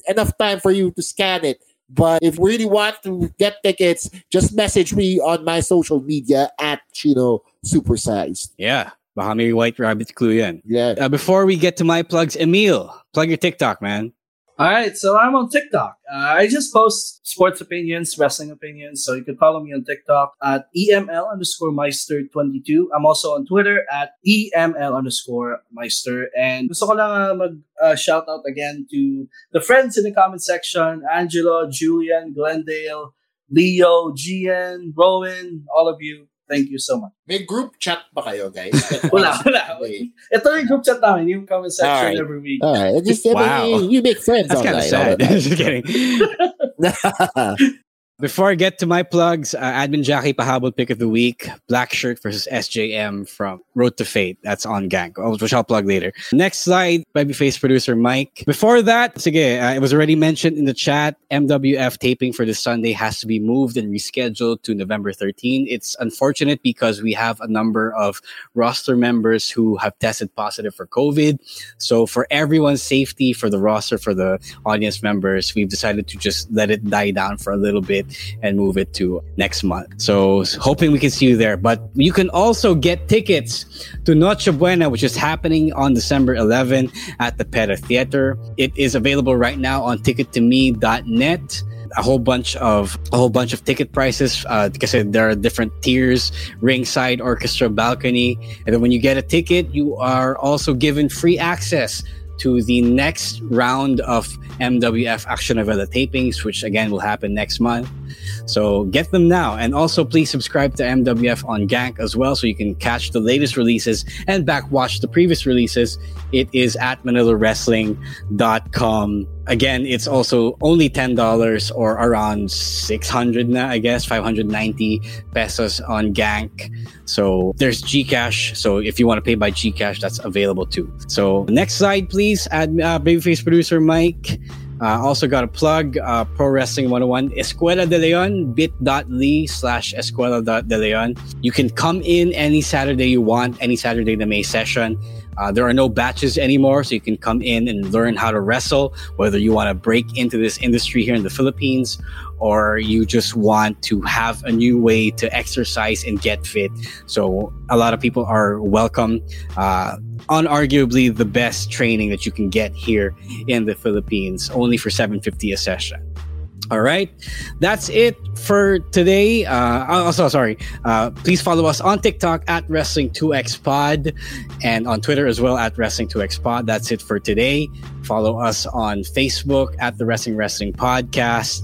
Enough time for you to scan it. But if you really want to get tickets, just message me on my social media at Chino Supersized. Yeah. Bahami White Rabbit clue yan. Yeah. Before we get to my plugs, Emil, plug your TikTok, man. All right. So I'm on TikTok. I just post sports opinions, wrestling opinions. So you can follow me on TikTok at EML_Meister22. I'm also on Twitter at EML_Meister. And gusto ko lang mag-shout out again to the friends in the comment section. Angelo, Julian, Glendale, Leo, Gian, Rowan, all of you. Thank you so much. May group chat ba kayo, guys? Wala. Ito yung group chat namin, yung comment section every week. All right. You make friends online. That's kind of sad. Just kidding. Before I get to my plugs, Admin Jackie Pahabol pick of the week, Black Shirt versus SJM from Road to Fate. That's on Gank, which I'll plug later. Next slide, Babyface producer Mike. Before that, it was already mentioned in the chat, MWF taping for this Sunday has to be moved and rescheduled to November 13. It's unfortunate because we have a number of roster members who have tested positive for COVID. So for everyone's safety, for the roster, for the audience members, we've decided to just let it die down for a little bit and move it to next month. So hoping we can see you there. But you can also get tickets to Noche Buena, which is happening on December 11 at the Pera Theater. It is available right now on tickettome.net. A whole bunch of ticket prices because there are different tiers: ringside, orchestra, balcony. And then when you get a ticket, you are also given free access to the next round of MWF Action Novela tapings, which again will happen next month. So get them now. And also, please subscribe to MWF on Gank as well, so you can catch the latest releases and back watch the previous releases. It is at ManilaWrestling.com. Again, it's also only $10 or around 600 na, I guess, 590 pesos on Gank. So there's GCash. So if you want to pay by GCash, that's available too. So next slide, please. Add Babyface producer Mike. Also got a plug, Pro Wrestling 101, Escuela de Leon, bit.ly/Escuela de Leon. You can come in any Saturday you want, any Saturday the May session. There are no batches anymore, so you can come in and learn how to wrestle, whether you want to break into this industry here in the Philippines or you just want to have a new way to exercise and get fit. So a lot of people are welcome. Unarguably the best training that you can get here in the Philippines, only for $7.50 a session. All right, that's it for today. Please follow us on TikTok at Wrestling2XPod and on Twitter as well at Wrestling2XPod. That's it for today. Follow us on Facebook at the Wrestling Wrestling Podcast.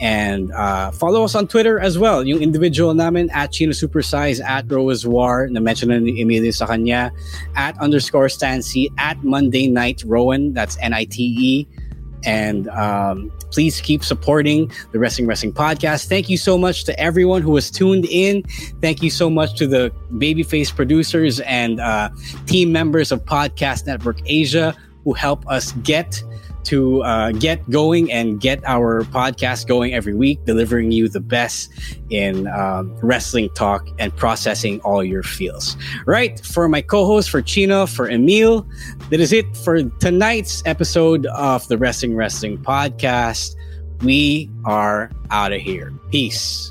And follow us on Twitter as well. Yung individual namin at Chino Supersize, at Roazwar, na mention na ni Emilio sa kanya, at _Stancy, at Monday Night Rowan, that's NITE. And please keep supporting the Wrestling Wrestling Podcast. Thank you so much to everyone who has tuned in. Thank you so much to the Babyface producers and team members of Podcast Network Asia who help us get going and get our podcast going every week, delivering you the best in wrestling talk and processing all your feels. Right, for my co-host, for Chino, for Emil, that is it for tonight's episode of the Wrestling Wrestling Podcast. We are out of here. Peace.